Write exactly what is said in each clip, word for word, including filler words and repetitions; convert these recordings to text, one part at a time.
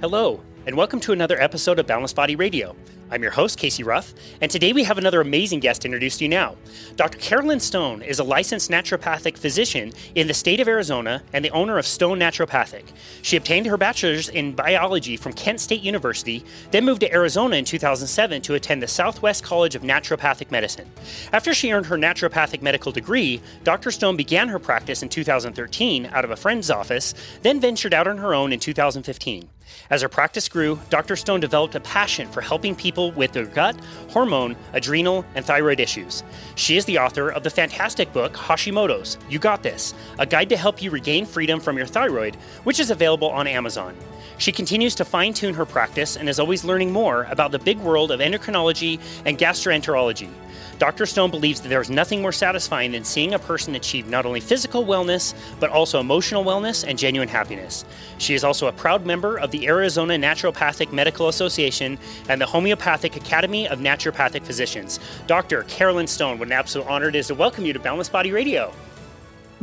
Hello, and welcome to another episode of Balanced Body Radio. I'm your host, Casey Ruff, and today we have another amazing guest to introduce to you now. Doctor Carolyn Stone is a licensed naturopathic physician in the state of Arizona and the owner of Stone Naturopathic. She obtained her bachelor's in biology from Kent State University, then moved to Arizona in two thousand seven to attend the Southwest College of Naturopathic Medicine. After she earned her naturopathic medical degree, Doctor Stone began her practice in two thousand thirteen out of a friend's office, then ventured out on her own in two thousand fifteen. As her practice grew, Doctor Stone developed a passion for helping people with their gut, hormone, adrenal, and thyroid issues. She is the author of the fantastic book, Hashimoto's, You Got This, a guide to help you regain freedom from your thyroid, which is available on Amazon. She continues to fine-tune her practice and is always learning more about the big world of endocrinology and gastroenterology. Doctor Stone believes that there is nothing more satisfying than seeing a person achieve not only physical wellness, but also emotional wellness and genuine happiness. She is also a proud member of the Arizona Naturopathic Medical Association and the Homeopathic Academy of Naturopathic Physicians. Doctor Carolyn Stone, what an absolute honor it is to welcome you to Balanced Body Radio.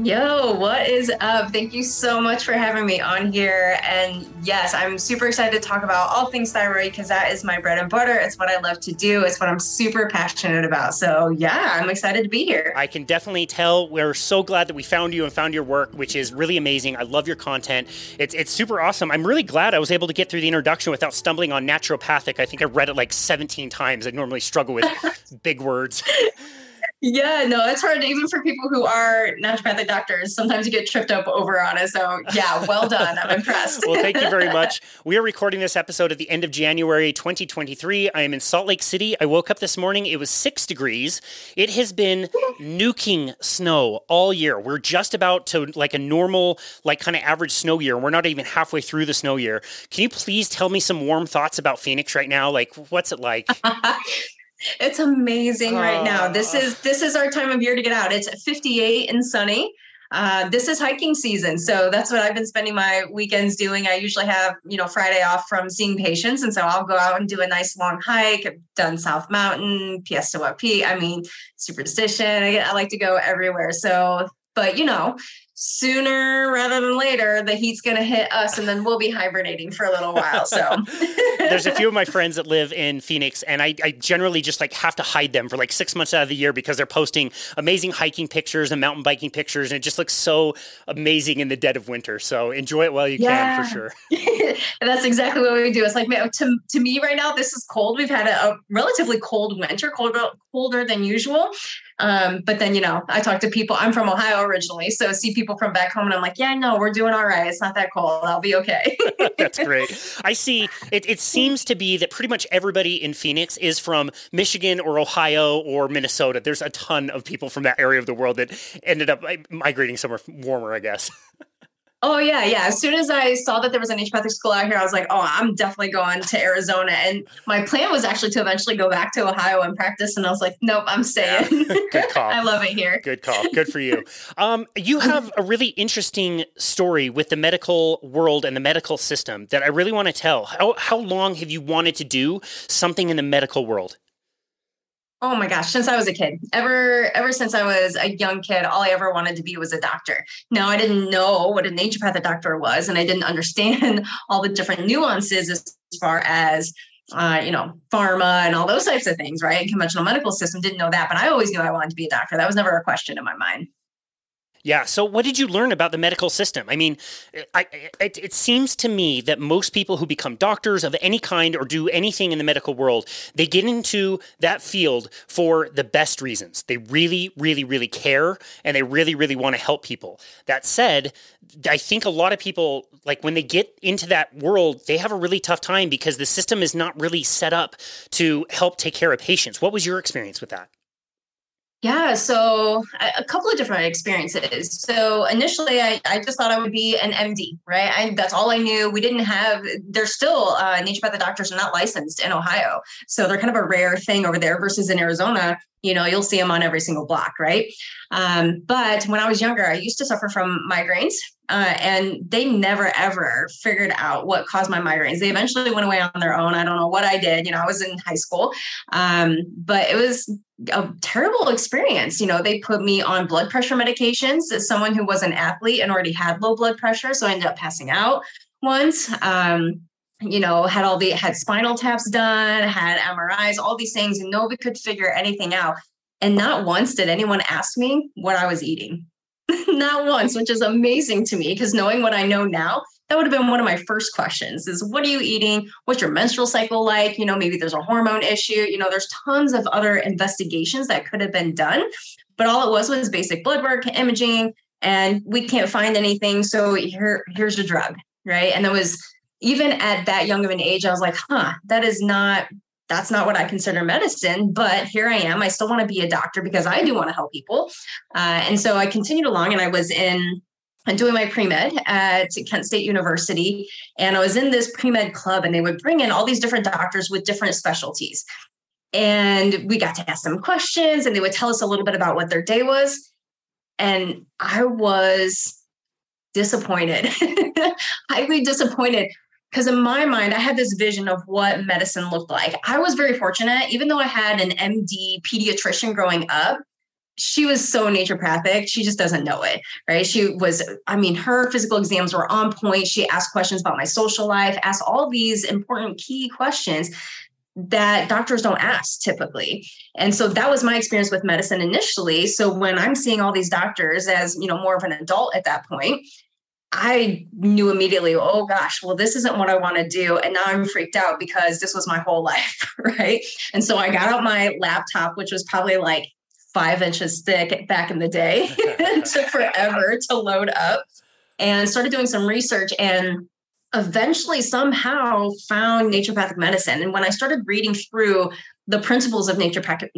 Yo, what is up? Thank you so much for having me on here. And yes, I'm super excited to talk about all things thyroid because that is my bread and butter. It's what I love to do. It's what I'm super passionate about. So yeah, I'm excited to be here. I can definitely tell. We're so glad that we found you and found your work, which is really amazing. I love your content. It's it's super awesome. I'm really glad I was able to get through the introduction without stumbling on naturopathic. I think I read it like seventeen times. I normally struggle with big words. Yeah, no, it's hard even for people who are naturopathic doctors. Sometimes you get tripped up over on it. So yeah, well done. I'm impressed. Well, thank you very much. We are recording this episode at the end of January twenty twenty-three. I am in Salt Lake City. I woke up this morning. It was six degrees. It has been nuking snow all year. We're just about to like a normal, like kind of average snow year. We're not even halfway through the snow year. Can you please tell me some warm thoughts about Phoenix right now? Like, what's it like? It's amazing right now. This is this is our time of year to get out. It's fifty-eight and sunny. Uh, this is hiking season. So that's what I've been spending my weekends doing. I usually have, you know, Friday off from seeing patients. And so I'll go out and do a nice long hike. I've done South Mountain, Piestewa Peak. I mean, Superstition. I, I like to go everywhere. So, but you know, sooner rather than later, the heat's going to hit us and then we'll be hibernating for a little while. So there's a few of my friends that live in Phoenix and I, I generally just like have to hide them for like six months out of the year because they're posting amazing hiking pictures and mountain biking pictures. And it just looks so amazing in the dead of winter. So enjoy it while you yeah. can for sure. And that's exactly what we do. It's like, man, to, to me right now, this is cold. We've had a, a relatively cold winter, colder, colder than usual. Um, but then, you know, I talk to people, I'm from Ohio originally. So see people from back home and I'm like, yeah, no, we're doing all right. It's not that cold. I'll be okay. That's great. I see. It, it seems to be that pretty much everybody in Phoenix is from Michigan or Ohio or Minnesota. There's a ton of people from that area of the world that ended up migrating somewhere warmer, I guess. Oh, yeah, yeah. As soon as I saw that there was a naturopathic school out here, I was like, oh, I'm definitely going to Arizona. And my plan was actually to eventually go back to Ohio and practice. And I was like, nope, I'm staying. Yeah. Good call. I love it here. Good call. Good for you. Um, you have a really interesting story with the medical world and the medical system that I really want to tell. How, how long have you wanted to do something in the medical world? Oh my gosh, since I was a kid, ever, ever since I was a young kid, all I ever wanted to be was a doctor. Now, I didn't know what a naturopathic doctor was, and I didn't understand all the different nuances as far as, uh, you know, pharma and all those types of things, right? And conventional medical system, didn't know that, but I always knew I wanted to be a doctor. That was never a question in my mind. Yeah. So what did you learn about the medical system? I mean, I, it, it seems to me that most people who become doctors of any kind or do anything in the medical world, they get into that field for the best reasons. They really, really, really care and they really, really want to help people. That said, I think a lot of people, like when they get into that world, they have a really tough time because the system is not really set up to help take care of patients. What was your experience with that? Yeah, so a couple of different experiences. So initially, I, I just thought I would be an M D, right? I, that's all I knew. We didn't have, there's still, uh, naturopathic doctors are not licensed in Ohio. So they're kind of a rare thing over there versus in Arizona. You know, you'll see them on every single block, right? Um, but when I was younger, I used to suffer from migraines, uh, and they never, ever figured out what caused my migraines. They eventually went away on their own. I don't know what I did. You know, I was in high school, um, but it was a terrible experience. You know, they put me on blood pressure medications as someone who was an athlete and already had low blood pressure. So I ended up passing out once. Um, you know, had all the, had spinal taps done, had M R Is, all these things, and nobody could figure anything out. And not once did anyone ask me what I was eating. Not once, which is amazing to me, because knowing what I know now, that would have been one of my first questions is, what are you eating? What's your menstrual cycle like? You know, maybe there's a hormone issue. You know, there's tons of other investigations that could have been done, but all it was was basic blood work, imaging, and we can't find anything. So here, here's your drug, right? And it was, even at that young of an age, I was like, huh, that is not, that's not what I consider medicine, but here I am. I still want to be a doctor because I do want to help people. Uh, and so I continued along, and I was in doing my pre-med at Kent State University. And I was in this pre-med club, and they would bring in all these different doctors with different specialties. And we got to ask them questions, and they would tell us a little bit about what their day was. And I was disappointed, highly disappointed. Because in my mind, I had this vision of what medicine looked like. I was very fortunate, even though I had an M D pediatrician growing up, she was so naturopathic. She just doesn't know it, right? She was, I mean, her physical exams were on point. She asked questions about my social life, asked all these important key questions that doctors don't ask typically. And so that was my experience with medicine initially. So when I'm seeing all these doctors as, you know, more of an adult at that point, I knew immediately, oh gosh, well, this isn't what I want to do. And now I'm freaked out because this was my whole life, right? And so I got out my laptop, which was probably like five inches thick back in the day. It took forever to load up, and started doing some research, and eventually somehow found naturopathic medicine. And when I started reading through the principles of naturopathic,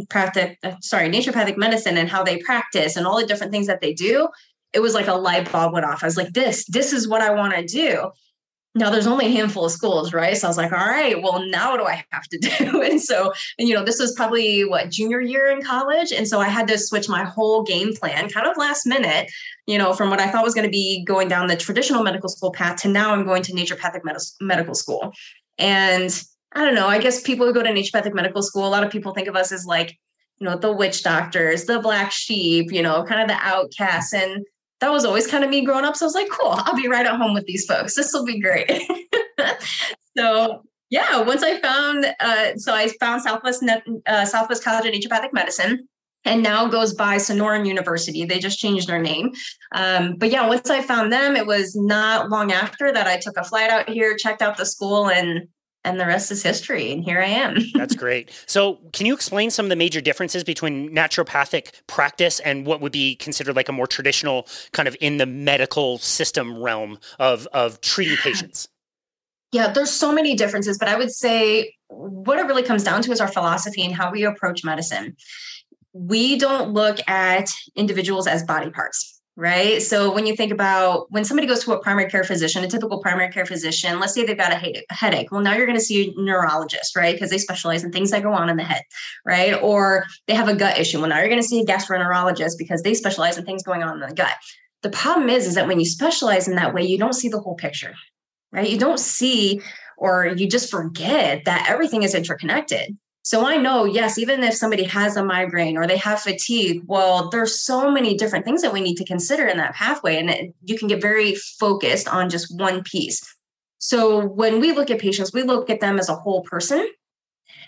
sorry, naturopathic medicine and how they practice and all the different things that they do, it was like a light bulb went off. I was like, this, this is what I want to do. Now there's only a handful of schools, right? So I was like, all right, well, now what do I have to do? And so, and you know, this was probably what, junior year in college. And so I had to switch my whole game plan kind of last minute, you know, from what I thought was going to be going down the traditional medical school path to now I'm going to naturopathic med- medical school. And I don't know, I guess people who go to naturopathic medical school, a lot of people think of us as like, you know, the witch doctors, the black sheep, you know, kind of the outcasts. And that was always kind of me growing up. So I was like, cool, I'll be right at home with these folks. This will be great. So yeah, once I found, uh, so I found Southwest, uh, Southwest College of Naturopathic Medicine, and now goes by Sonoran University. They just changed their name. Um, but yeah, once I found them, it was not long after that I took a flight out here, checked out the school, and And the rest is history. And here I am. That's great. So can you explain some of the major differences between naturopathic practice and what would be considered like a more traditional kind of in the medical system realm of, of treating patients? Yeah, there's so many differences, but I would say what it really comes down to is our philosophy and how we approach medicine. We don't look at individuals as body parts. Right. So when you think about when somebody goes to a primary care physician, a typical primary care physician, let's say they've got a headache. Well, now you're going to see a neurologist, right? Because they specialize in things that go on in the head, right? Or they have a gut issue. Well, now you're going to see a gastroenterologist because they specialize in things going on in the gut. The problem is, is that when you specialize in that way, you don't see the whole picture, right? You don't see, or you just forget that everything is interconnected. So I know, yes, even if somebody has a migraine or they have fatigue, well, there's so many different things that we need to consider in that pathway. And it, you can get very focused on just one piece. So when we look at patients, we look at them as a whole person.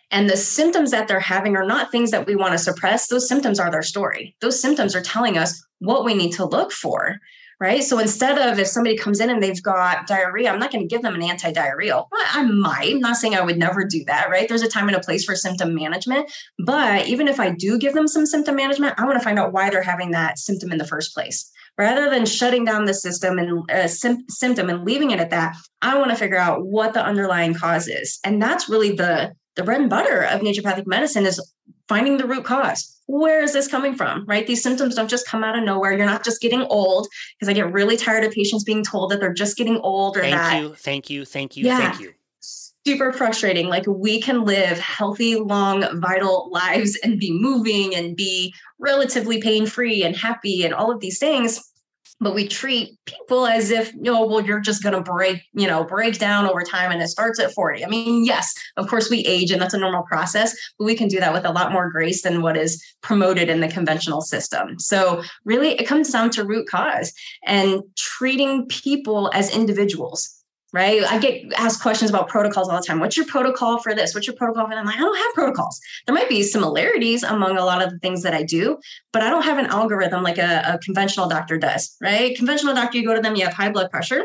And the symptoms that they're having are not things that we want to suppress. Those symptoms are their story. Those symptoms are telling us what we need to look for. Right. So instead of if somebody comes in and they've got diarrhea, I'm not going to give them an anti-diarrheal. Well, I might. I'm not saying I would never do that. Right. There's a time and a place for symptom management. But even if I do give them some symptom management, I want to find out why they're having that symptom in the first place. Rather than shutting down the system and uh, sim- symptom and leaving it at that, I want to figure out what the underlying cause is. And that's really the the bread and butter of naturopathic medicine is finding the root cause. Where is this coming from, right? These symptoms don't just come out of nowhere. You're not just getting old, because I get really tired of patients being told that they're just getting old or thank that. Thank you, thank you, thank you, yeah. thank you. Super frustrating. Like we can live healthy, long, vital lives and be moving and be relatively pain-free and happy and all of these things. But we treat people as if, you know, well, you're just going to break, you know, break down over time, and it starts at forty. I mean, yes, of course we age, and that's a normal process, but we can do that with a lot more grace than what is promoted in the conventional system. So really it comes down to root cause and treating people as individuals. right? I get asked questions about protocols all the time. What's your protocol for this? What's your protocol for that? I'm like, I don't have protocols. There might be similarities among a lot of the things that I do, but I don't have an algorithm like a, a conventional doctor does, right? Conventional doctor, you go to them, you have high blood pressure,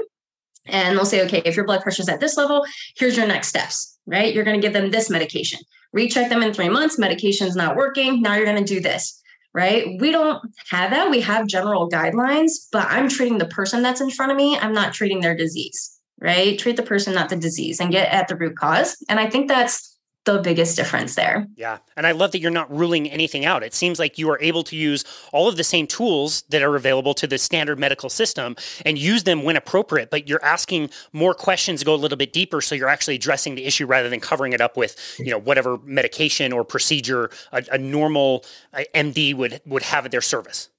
and they'll say, okay, if your blood pressure is at this level, here's your next steps, right? You're going to give them this medication. Recheck them in three months. Medication's not working. Now you're going to do this, right? We don't have that. We have general guidelines, but I'm treating the person that's in front of me. I'm not treating their disease. Right? Treat the person, not the disease, and get at the root cause. And I think that's the biggest difference there. Yeah. And I love that you're not ruling anything out. It seems like you are able to use all of the same tools that are available to the standard medical system and use them when appropriate, but you're asking more questions to go a little bit deeper. So you're actually addressing the issue rather than covering it up with, you know, whatever medication or procedure a, a normal M D would, would have at their service.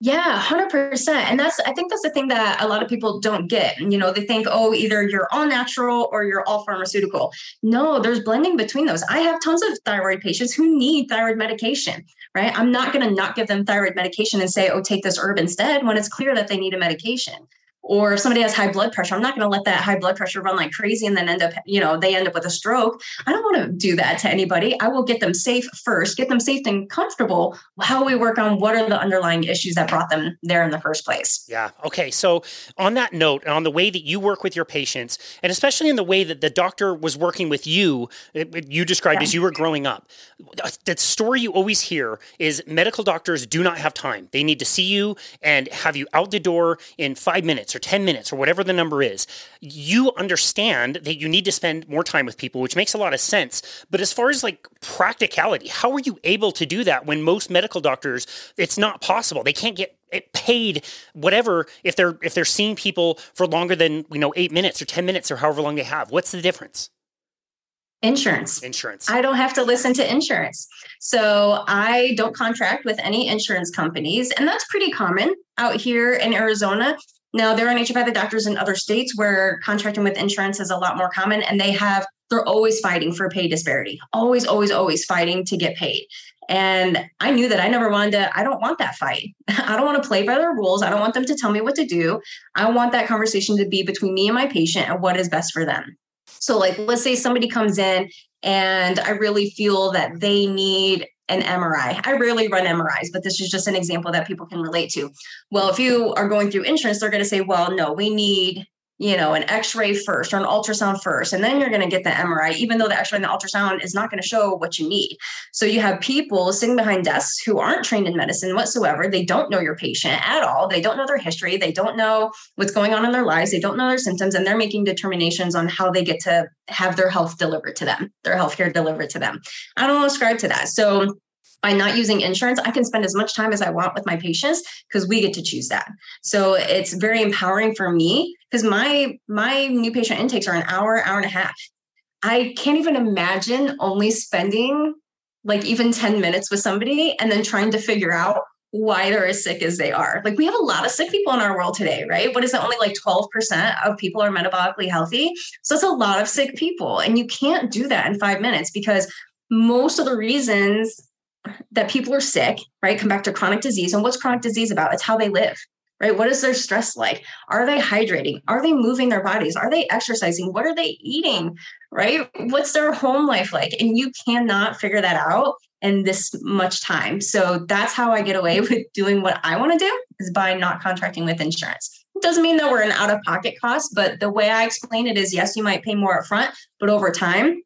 Yeah, one hundred percent. And that's, I think that's the thing that a lot of people don't get. You know, they think, oh, either you're all natural or you're all pharmaceutical. No, there's blending between those. I have tons of thyroid patients who need thyroid medication, right? I'm not going to not give them thyroid medication and say, oh, take this herb instead when it's clear that they need a medication. Or if somebody has high blood pressure, I'm not going to let that high blood pressure run like crazy and then end up, you know, they end up with a stroke. I don't want to do that to anybody. I will get them safe first, get them safe and comfortable while we work on what are the underlying issues that brought them there in the first place. Yeah. Okay. So on that note, on the way that you work with your patients, and especially in the way that the doctor was working with you, you described yeah. as you were growing up, that story you always hear is medical doctors do not have time. They need to see you and have you out the door in five minutes. Or ten minutes or whatever the number is. You understand that you need to spend more time with people, which makes a lot of sense. But as far as like practicality, how are you able to do that when most medical doctors, it's not possible? They can't get paid whatever if they're if they're seeing people for longer than, you know, eight minutes or ten minutes or however long they have. What's the difference? Insurance. Insurance. I don't have to listen to insurance. So I don't contract with any insurance companies. And that's pretty common out here in Arizona. Now, there are naturopathic doctors in other states where contracting with insurance is a lot more common, and they have, they're always fighting for pay disparity, always, always, always fighting to get paid. And I knew that I never wanted to, I don't want that fight. I don't want to play by their rules. I don't want them to tell me what to do. I want that conversation to be between me and my patient and what is best for them. So like, let's say somebody comes in and I really feel that they need an M R I. I rarely run M R Is, but this is just an example that people can relate to. Well, if you are going through insurance, they're going to say, well, no, we need, you know, an x-ray first or an ultrasound first, and then you're going to get the M R I, even though the x-ray and the ultrasound is not going to show what you need. So you have people sitting behind desks who aren't trained in medicine whatsoever. They don't know your patient at all. They don't know their history. They don't know what's going on in their lives. They don't know their symptoms, and they're making determinations on how they get to have their health delivered to them, their healthcare delivered to them. I don't ascribe to that. So by not using insurance, I can spend as much time as I want with my patients because we get to choose that. So it's very empowering for me because my my new patient intakes are an hour, hour and a half. I can't even imagine only spending like even ten minutes with somebody and then trying to figure out why they're as sick as they are. Like we have a lot of sick people in our world today, right? What is it? Only like twelve percent of people are metabolically healthy. So it's a lot of sick people. And you can't do that in five minutes because most of the reasons that people are sick, right, come back to chronic disease. And what's chronic disease about? It's how they live, right? What is their stress like? Are they hydrating? Are they moving their bodies? Are they exercising? What are they eating, right? What's their home life like? And you cannot figure that out in this much time. So that's how I get away with doing what I want to do, is by not contracting with insurance. It doesn't mean that we're an out-of-pocket cost, but the way I explain it is, yes, you might pay more upfront, but over time,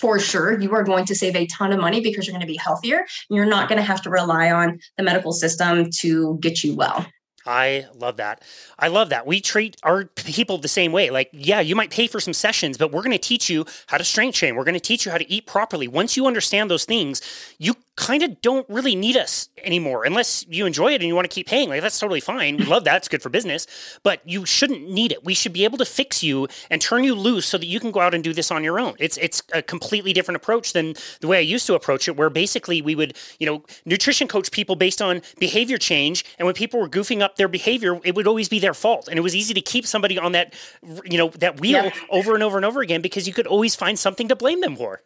for sure, you are going to save a ton of money because you're going to be healthier and you're not going to have to rely on the medical system to get you well. I love that. I love that. We treat our people the same way. Like, yeah, you might pay for some sessions, but we're going to teach you how to strength train. We're going to teach you how to eat properly. Once you understand those things, you kind of don't really need us anymore unless you enjoy it and you want to keep paying. Like, that's totally fine. We love that. It's good for business, but you shouldn't need it. We should be able to fix you and turn you loose so that you can go out and do this on your own. It's it's a completely different approach than the way I used to approach it, where basically we would, you know, nutrition coach people based on behavior change. And when people were goofing up their behavior, it would always be their fault. And it was easy to keep somebody on that, you know, that wheel yeah. over and over and over again, because you could always find something to blame them for.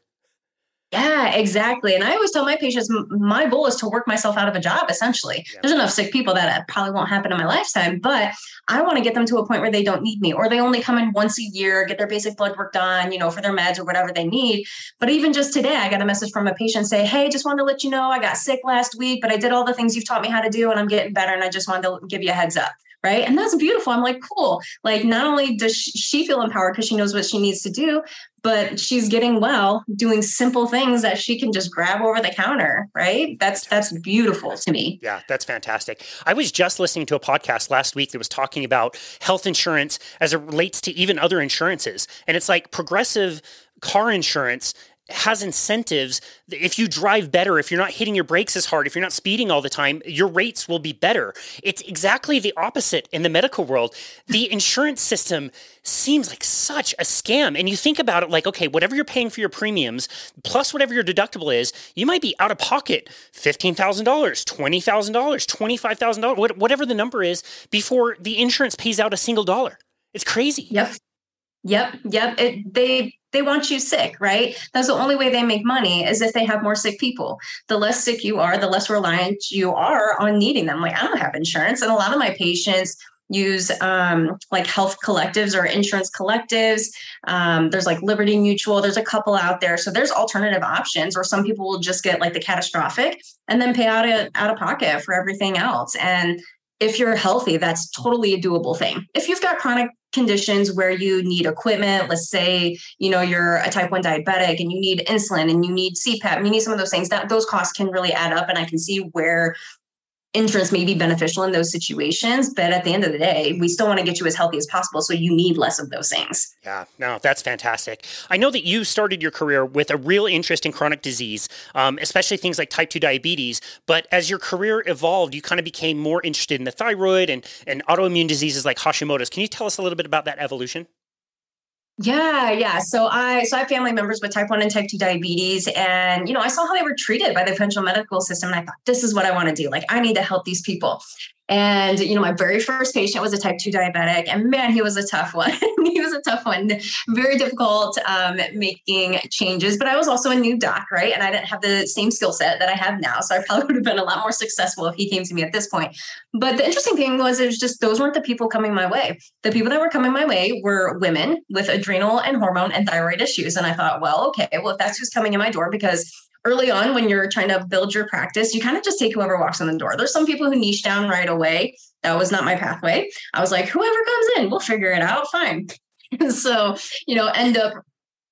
Yeah, exactly. And I always tell my patients, my goal is to work myself out of a job, essentially. Yeah. There's enough sick people that probably won't happen in my lifetime, but I want to get them to a point where they don't need me, or they only come in once a year, get their basic blood work done, you know, for their meds or whatever they need. But even just today, I got a message from a patient say, hey, just wanted to let you know I got sick last week, but I did all the things you've taught me how to do and I'm getting better. And I just wanted to give you a heads up. Right. And that's beautiful. I'm like, cool. Like, not only does she feel empowered because she knows what she needs to do, but she's getting well, doing simple things that she can just grab over the counter. Right. That's, that's beautiful to me. Yeah, that's fantastic. I was just listening to a podcast last week that was talking about health insurance as it relates to even other insurances. And it's like progressive car insurance has incentives. If you drive better, if you're not hitting your brakes as hard, if you're not speeding all the time, your rates will be better. It's exactly the opposite in the medical world. The insurance system seems like such a scam. And you think about it like, okay, whatever you're paying for your premiums, plus whatever your deductible is, you might be out of pocket fifteen thousand dollars, twenty thousand dollars, twenty-five thousand dollars, whatever the number is, before the insurance pays out a single dollar. It's crazy. Yep. Yep. Yep. It, they... They want you sick, right? That's the only way they make money, is if they have more sick people. The less sick you are, the less reliant you are on needing them. Like, I don't have insurance. And a lot of my patients use um, like health collectives or insurance collectives. Um, there's like Liberty Mutual. There's a couple out there. So there's alternative options, or some people will just get like the catastrophic and then pay out of, out of pocket for everything else. And if you're healthy, that's totally a doable thing. If you've got chronic conditions where you need equipment, let's say, you know, you're a type one diabetic and you need insulin and you need C PAP, and you need some of those things, that those costs can really add up. And I can see where insurance may be beneficial in those situations, but at the end of the day, we still want to get you as healthy as possible. So you need less of those things. Yeah, no, that's fantastic. I know that you started your career with a real interest in chronic disease, um, especially things like type two diabetes. But as your career evolved, you kind of became more interested in the thyroid and, and autoimmune diseases like Hashimoto's. Can you tell us a little bit about that evolution? Yeah. Yeah. So I, so I have family members with type one and type two diabetes, and, you know, I saw how they were treated by the conventional medical system. And I thought, this is what I want to do. Like, I need to help these people. And, you know, my very first patient was a type two diabetic, and man, he was a tough one. He was a tough one, very difficult, um, making changes, but I was also a new doc, right? And I didn't have the same skill set that I have now. So I probably would have been a lot more successful if he came to me at this point. But the interesting thing was, it was just, those weren't the people coming my way. The people that were coming my way were women with adrenal and hormone and thyroid issues. And I thought, well, okay, well, if that's who's coming in my door, because early on, when you're trying to build your practice, you kind of just take whoever walks in the door. There's some people who niche down right away. That was not my pathway. I was like, whoever comes in, we'll figure it out. Fine. And so, you know, end up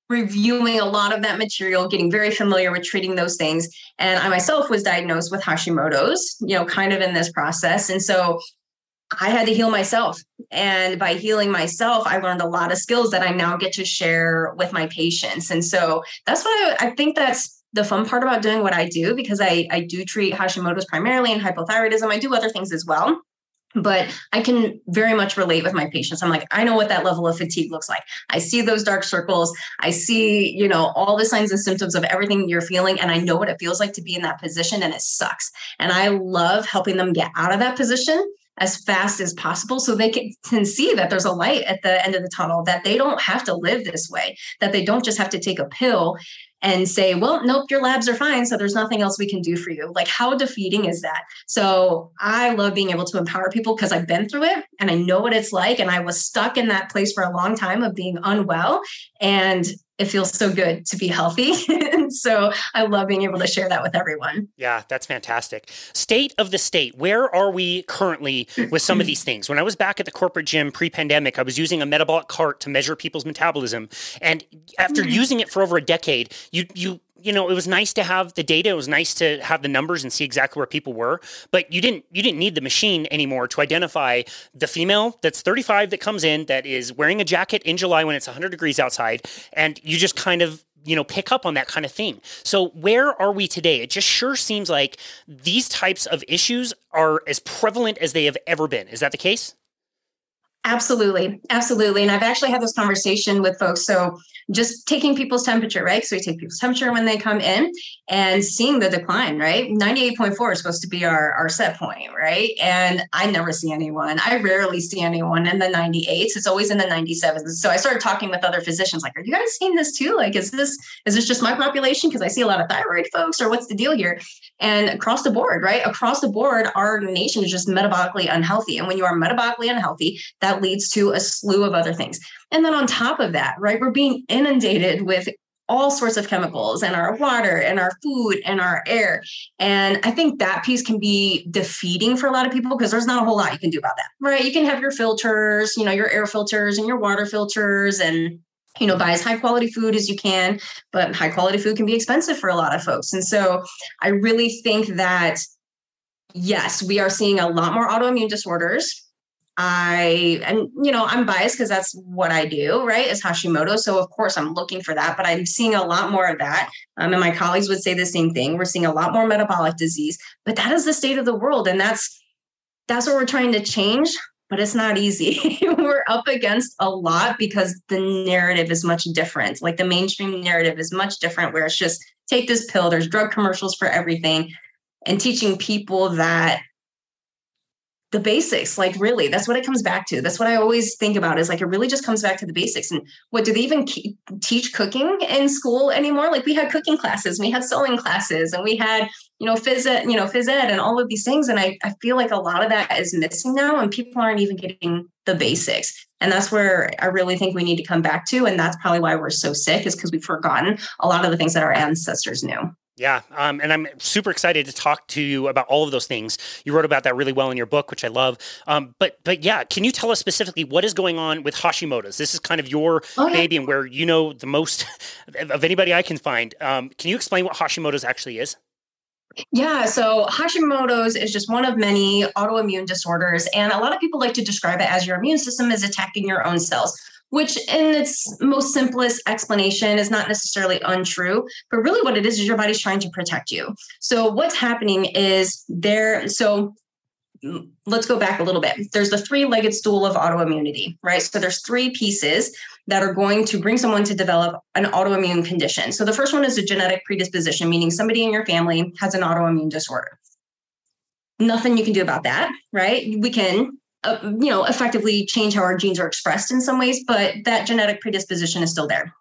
reviewing a lot of that material, getting very familiar with treating those things. And I myself was diagnosed with Hashimoto's, you know, kind of in this process. And so I had to heal myself. And by healing myself, I learned a lot of skills that I now get to share with my patients. And so that's why I, I think that's the fun part about doing what I do, because I, I do treat Hashimoto's primarily and hypothyroidism. I do other things as well, but I can very much relate with my patients. I'm like, I know what that level of fatigue looks like. I see those dark circles. I see, you know, all the signs and symptoms of everything you're feeling. And I know what it feels like to be in that position, and it sucks. And I love helping them get out of that position as fast as possible, so they can, can see that there's a light at the end of the tunnel, that they don't have to live this way, that they don't just have to take a pill and say, well, nope, your labs are fine, so there's nothing else we can do for you. Like, how defeating is that? So I love being able to empower people, because I've been through it and I know what it's like. And I was stuck in that place for a long time of being unwell, and it feels so good to be healthy. And so I love being able to share that with everyone. Yeah, that's fantastic. State of the state, where are we currently with some of these things? When I was back at the corporate gym pre-pandemic, I was using a metabolic cart to measure people's metabolism. And after mm-hmm. using it for over a decade, you you you know, it was nice to have the data. It was nice to have the numbers and see exactly where people were, but you didn't, you didn't need the machine anymore to identify the female that's thirty-five that comes in, that is wearing a jacket in July when it's one hundred degrees outside. And you just kind of, you know, pick up on that kind of thing. So where are we today? It just sure seems like these types of issues are as prevalent as they have ever been. Is that the case? Absolutely. Absolutely. And I've actually had this conversation with folks. So just taking people's temperature, right? So we take people's temperature when they come in and seeing the decline, right? ninety-eight point four is supposed to be our, our set point, right? And I never see anyone. I rarely see anyone in the ninety-eights. It's always in the ninety-sevens. So I started talking with other physicians, like, are you guys seeing this too? Like, is this, is this just my population? Because I see a lot of thyroid folks, or what's the deal here? And across the board, right? Across the board, our nation is just metabolically unhealthy. And when you are metabolically unhealthy, that leads to a slew of other things. And then on top of that, right, we're being inundated with all sorts of chemicals in our water and our food and our air. And I think that piece can be defeating for a lot of people because there's not a whole lot you can do about that, right? You can have your filters, you know, your air filters and your water filters, and, you know, buy as high quality food as you can, but high quality food can be expensive for a lot of folks. And so I really think that, yes, we are seeing a lot more autoimmune disorders. I, and you know, I'm biased because that's what I do, right? It's Hashimoto's. So of course I'm looking for that, but I'm seeing a lot more of that. Um, and my colleagues would say the same thing. We're seeing a lot more metabolic disease, but that is the state of the world. And that's, that's what we're trying to change, but it's not easy. We're up against a lot because the narrative is much different. Like the mainstream narrative is much different, where it's just take this pill, there's drug commercials for everything, and teaching people that the basics, like really, that's what it comes back to. That's what I always think about, is like, it really just comes back to the basics. And what, do they even ke- teach cooking in school anymore? Like we had cooking classes, we had sewing classes, and we had, you know, phys ed, you know, phys ed and all of these things. And I, I feel like a lot of that is missing now, and people aren't even getting the basics. And that's where I really think we need to come back to. And that's probably why we're so sick, is because we've forgotten a lot of the things that our ancestors knew. Yeah. Um, and I'm super excited to talk to you about all of those things. You wrote about that really well in your book, which I love. Um, but but yeah, can you tell us specifically what is going on with Hashimoto's? This is kind of your oh, yeah. baby, and where you know the most of anybody I can find. Um, can you explain what Hashimoto's actually is? Yeah. So Hashimoto's is just one of many autoimmune disorders. And a lot of people like to describe it as your immune system is attacking your own cells, which in its most simplest explanation is not necessarily untrue, but really what it is is your body's trying to protect you. So what's happening is there, so let's go back a little bit. There's the three-legged stool of autoimmunity, right? So there's three pieces that are going to bring someone to develop an autoimmune condition. So the first one is a genetic predisposition, meaning somebody in your family has an autoimmune disorder. Nothing you can do about that, right? We can Uh, you know, effectively change how our genes are expressed in some ways, but that genetic predisposition is still there.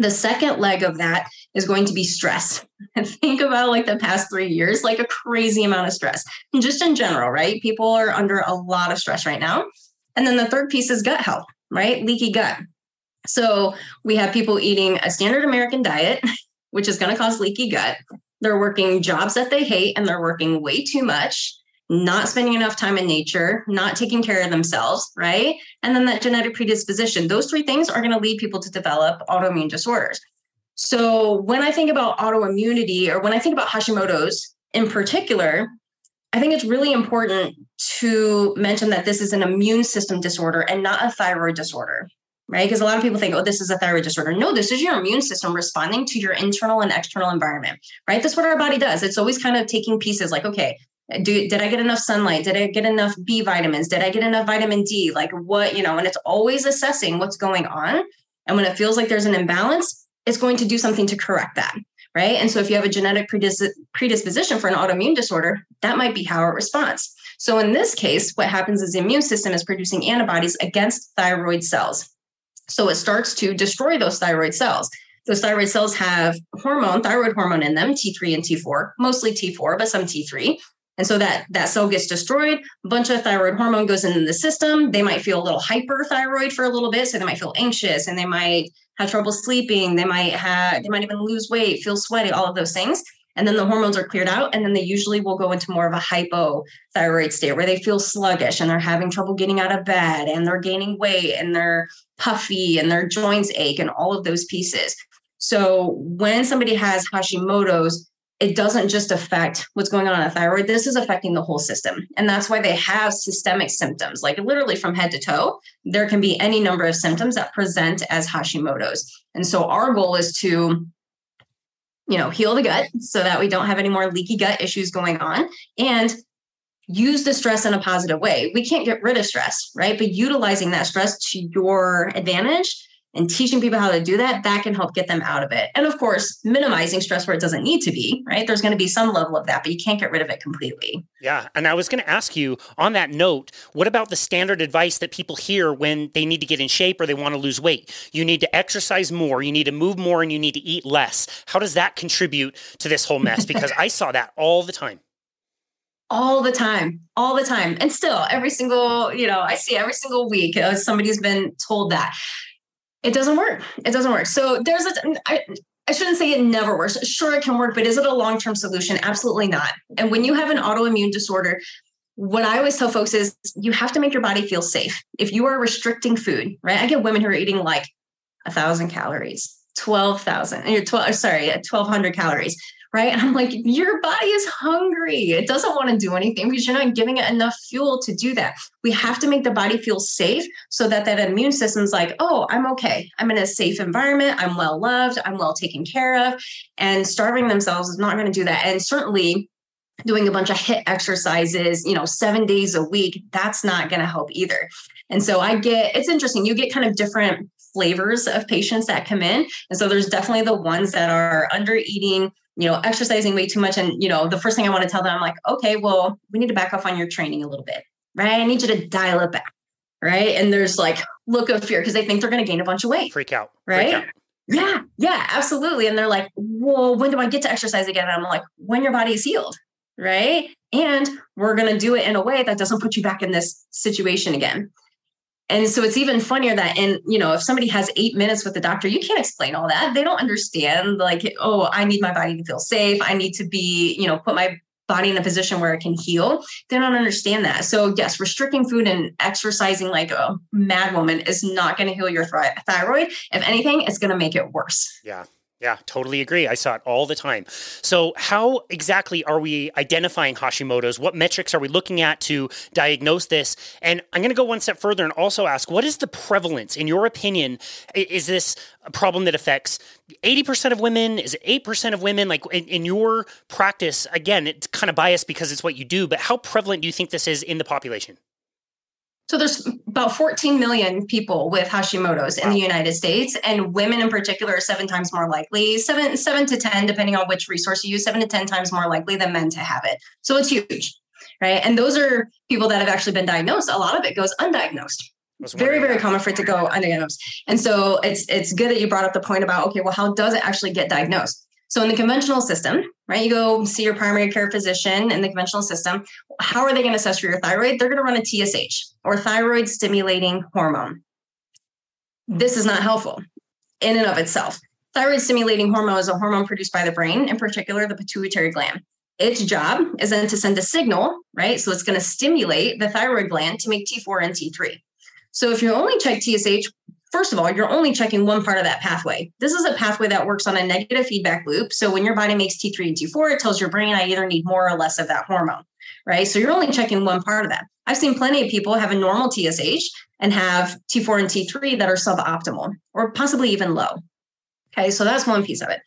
The second leg of that is going to be stress. And think about like the past three years, like a crazy amount of stress. And just in general, right? People are under a lot of stress right now. And then the third piece is gut health, right? Leaky gut. So we have people eating a standard American diet, which is going to cause leaky gut. They're working jobs that they hate, and they're working way too much, not spending enough time in nature, not taking care of themselves, right? And then that genetic predisposition, those three things are going to lead people to develop autoimmune disorders. So when I think about autoimmunity, or when I think about Hashimoto's in particular, I think it's really important to mention that this is an immune system disorder and not a thyroid disorder, right? Because a lot of people think, oh, this is a thyroid disorder. No, this is your immune system responding to your internal and external environment, right? That's what our body does. It's always kind of taking pieces like, okay, Do, did I get enough sunlight? Did I get enough B vitamins? Did I get enough vitamin D? Like what, you know, and it's always assessing what's going on. And when it feels like there's an imbalance, it's going to do something to correct that, right? And so if you have a genetic predis- predisposition for an autoimmune disorder, that might be how it responds. So in this case, what happens is the immune system is producing antibodies against thyroid cells. So it starts to destroy those thyroid cells. Those thyroid cells have hormone, thyroid hormone in them, T three and T four, mostly T four, but some T three. And so that, that cell gets destroyed, a bunch of thyroid hormone goes into the system. They might feel a little hyperthyroid for a little bit. So they might feel anxious, and they might have trouble sleeping. They might have, they might even lose weight, feel sweaty, all of those things. And then the hormones are cleared out. And then they usually will go into more of a hypothyroid state where they feel sluggish, and they're having trouble getting out of bed, and they're gaining weight, and they're puffy, and their joints ache, and all of those pieces. So when somebody has Hashimoto's, it doesn't just affect what's going on in the thyroid. This is affecting the whole system. And that's why they have systemic symptoms, like literally from head to toe. There can be any number of symptoms that present as Hashimoto's. And so our goal is to, you know, heal the gut so that we don't have any more leaky gut issues going on, and use the stress in a positive way. We can't get rid of stress, right? But utilizing that stress to your advantage and teaching people how to do that, that can help get them out of it. And of course, minimizing stress where it doesn't need to be, right? There's going to be some level of that, but you can't get rid of it completely. Yeah. And I was going to ask you on that note, what about the standard advice that people hear when they need to get in shape or they want to lose weight? You need to exercise more, you need to move more, and you need to eat less. How does that contribute to this whole mess? Because I saw that all the time. All the time, all the time. And still every single, you know, I see every single week uh, somebody's been told that. It doesn't work. It doesn't work. So there's a, I, I shouldn't say it never works. Sure, it can work, but is it a long-term solution? Absolutely not. And when you have an autoimmune disorder, what I always tell folks is you have to make your body feel safe. If you are restricting food, right? I get women who are eating like a thousand calories, twelve thousand, and you're twelve, sorry, twelve hundred calories. Right. And I'm like, your body is hungry. It doesn't want to do anything because you're not giving it enough fuel to do that. We have to make the body feel safe so that that immune system's like, oh, I'm okay. I'm in a safe environment. I'm well loved. I'm well taken care of. And starving themselves is not going to do that. And certainly doing a bunch of HIIT exercises, you know, seven days a week, that's not going to help either. And so I get, it's interesting. You get kind of different flavors of patients that come in. And so there's definitely the ones that are under eating, you know, exercising way too much. And, you know, the first thing I want to tell them, I'm like, okay, well, we need to back off on your training a little bit, right? I need you to dial it back, right? And there's like look of fear because they think they're going to gain a bunch of weight. Freak out. Right? Freak out. Yeah. Yeah, absolutely. And they're like, well, when do I get to exercise again? And I'm like, when your body is healed, right? And we're going to do it in a way that doesn't put you back in this situation again. And so it's even funnier that in, you know, if somebody has eight minutes with the doctor, you can't explain all that. They don't understand like, oh, I need my body to feel safe. I need to be, you know, put my body in a position where it can heal. They don't understand that. So yes, restricting food and exercising like a mad woman is not going to heal your th- thyroid. If anything, it's going to make it worse. Yeah. Yeah, totally agree. I saw it all the time. So how exactly are we identifying Hashimoto's? What metrics are we looking at to diagnose this? And I'm going to go one step further and also ask, what is the prevalence? In your opinion, is this a problem that affects eighty percent of women? Is it eight percent of women? Like in, in your practice, again, it's kind of biased because it's what you do, but how prevalent do you think this is in the population? So there's about fourteen million people with Hashimoto's in the United States, and women in particular are seven times more likely, seven, seven to ten, depending on which resource you use, seven to ten times more likely than men to have it. So it's huge, right? And those are people that have actually been diagnosed. A lot of it goes undiagnosed. It's very, very common for it to go undiagnosed. And so it's, it's good that you brought up the point about, okay, well, how does it actually get diagnosed? So in the conventional system, right, you go see your primary care physician in the conventional system. How are they going to assess for your thyroid? They're going to run a T S H or thyroid stimulating hormone. This is not helpful in and of itself. Thyroid stimulating hormone is a hormone produced by the brain, in particular, the pituitary gland. Its job is then to send a signal, right? So it's going to stimulate the thyroid gland to make T four and T three. So if you only check T S H, first of all, you're only checking one part of that pathway. This is a pathway that works on a negative feedback loop. So when your body makes T three and T four, it tells your brain, I either need more or less of that hormone, right? So you're only checking one part of that. I've seen plenty of people have a normal T S H and have T four and T three that are suboptimal or possibly even low. Okay, so that's one piece of it.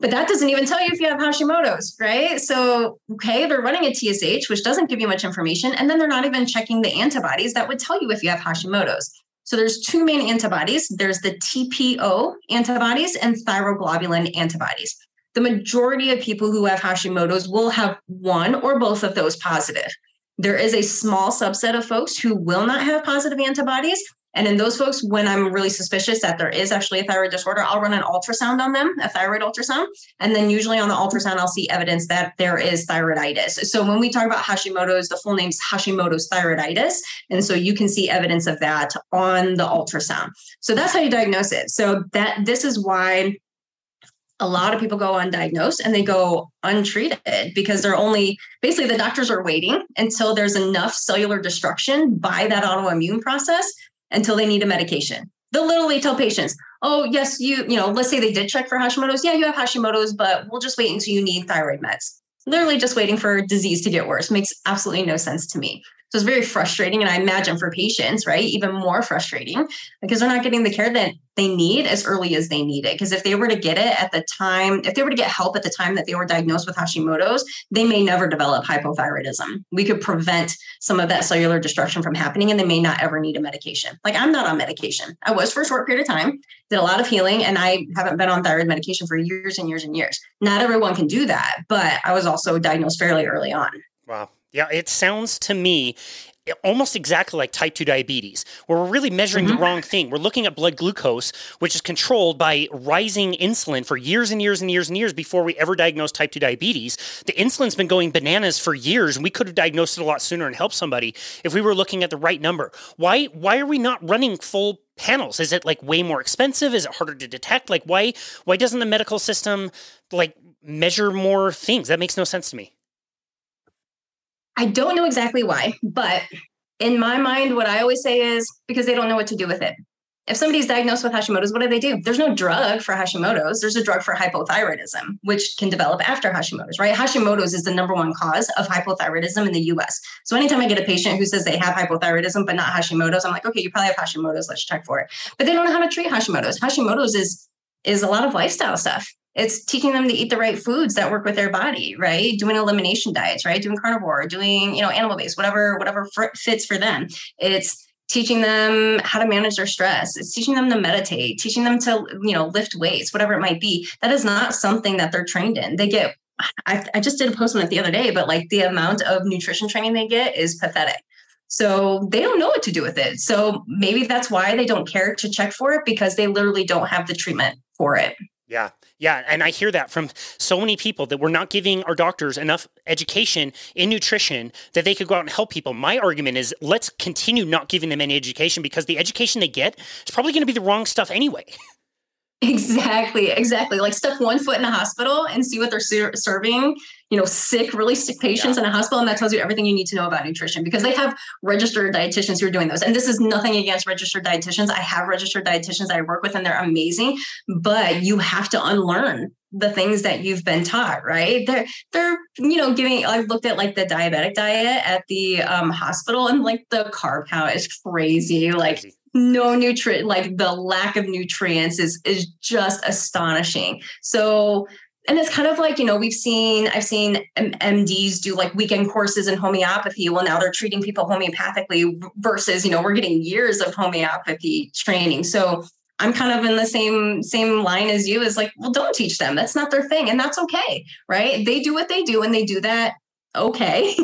But that doesn't even tell you if you have Hashimoto's, right? So, okay, they're running a T S H, which doesn't give you much information. And then they're not even checking the antibodies that would tell you if you have Hashimoto's. So there's two main antibodies. There's the T P O antibodies and thyroglobulin antibodies. The majority of people who have Hashimoto's will have one or both of those positive. There is a small subset of folks who will not have positive antibodies. And in those folks, when I'm really suspicious that there is actually a thyroid disorder, I'll run an ultrasound on them, a thyroid ultrasound. And then usually on the ultrasound, I'll see evidence that there is thyroiditis. So when we talk about Hashimoto's, the full name is Hashimoto's thyroiditis. And so you can see evidence of that on the ultrasound. So that's how you diagnose it. So that this is why a lot of people go undiagnosed and they go untreated because they're only, basically the doctors are waiting until there's enough cellular destruction by that autoimmune process until they need a medication. They'll literally tell patients, oh, yes, you, you know, let's say they did check for Hashimoto's. Yeah, you have Hashimoto's, but we'll just wait until you need thyroid meds. Literally just waiting for disease to get worse. Makes absolutely no sense to me. So it's very frustrating. And I imagine for patients, right, even more frustrating because they're not getting the care that they need as early as they need it. Because if they were to get it at the time, if they were to get help at the time that they were diagnosed with Hashimoto's, they may never develop hypothyroidism. We could prevent some of that cellular destruction from happening, and they may not ever need a medication. Like, I'm not on medication. I was for a short period of time, did a lot of healing, and I haven't been on thyroid medication for years and years and years. Not everyone can do that, but I was also diagnosed fairly early on. Wow. Yeah, it sounds to me almost exactly like type two diabetes, where we're really measuring mm-hmm. the wrong thing. We're looking at blood glucose, which is controlled by rising insulin for years and years and years and years before we ever diagnosed type two diabetes. The insulin's been going bananas for years, and we could have diagnosed it a lot sooner and helped somebody if we were looking at the right number. Why, why are we not running full panels? Is it like way more expensive? Is it harder to detect? Like, why, why doesn't the medical system like measure more things? That makes no sense to me. I don't know exactly why, but in my mind, what I always say is because they don't know what to do with it. If somebody's diagnosed with Hashimoto's, what do they do? There's no drug for Hashimoto's. There's a drug for hypothyroidism, which can develop after Hashimoto's, right? Hashimoto's is the number one cause of hypothyroidism in the U S. So anytime I get a patient who says they have hypothyroidism, but not Hashimoto's, I'm like, okay, you probably have Hashimoto's. Let's check for it. But they don't know how to treat Hashimoto's. Hashimoto's is, is a lot of lifestyle stuff. It's teaching them to eat the right foods that work with their body, right? Doing elimination diets, right? Doing carnivore, doing, you know, animal-based, whatever, whatever fits for them. It's teaching them how to manage their stress. It's teaching them to meditate, teaching them to, you know, lift weights, whatever it might be. That is not something that they're trained in. They get, I, I just did a post on it the other day, but like the amount of nutrition training they get is pathetic. So they don't know what to do with it. So maybe that's why they don't care to check for it, because they literally don't have the treatment for it. Yeah. Yeah. And I hear that from so many people, that we're not giving our doctors enough education in nutrition that they could go out and help people. My argument is let's continue not giving them any education, because the education they get is probably going to be the wrong stuff anyway. Exactly. Exactly. Like step one foot in a hospital and see what they're ser- serving, you know, sick, really sick patients yeah. in a hospital. And that tells you everything you need to know about nutrition, because they have registered dietitians who are doing those. And this is nothing against registered dietitians. I have registered dietitians I work with, and they're amazing, but you have to unlearn the things that you've been taught, right? They're, they're, you know, giving, I've looked at like the diabetic diet at the um, hospital, and like the carb count is crazy. Like crazy. No nutrient, like the lack of nutrients is, is just astonishing. So, and it's kind of like, you know, we've seen, I've seen M Ds do like weekend courses in homeopathy. Well, now they're treating people homeopathically versus, you know, we're getting years of homeopathy training. So I'm kind of in the same, same line as you, is like, well, don't teach them. That's not their thing. And that's okay. Right. They do what they do, and they do that. Okay,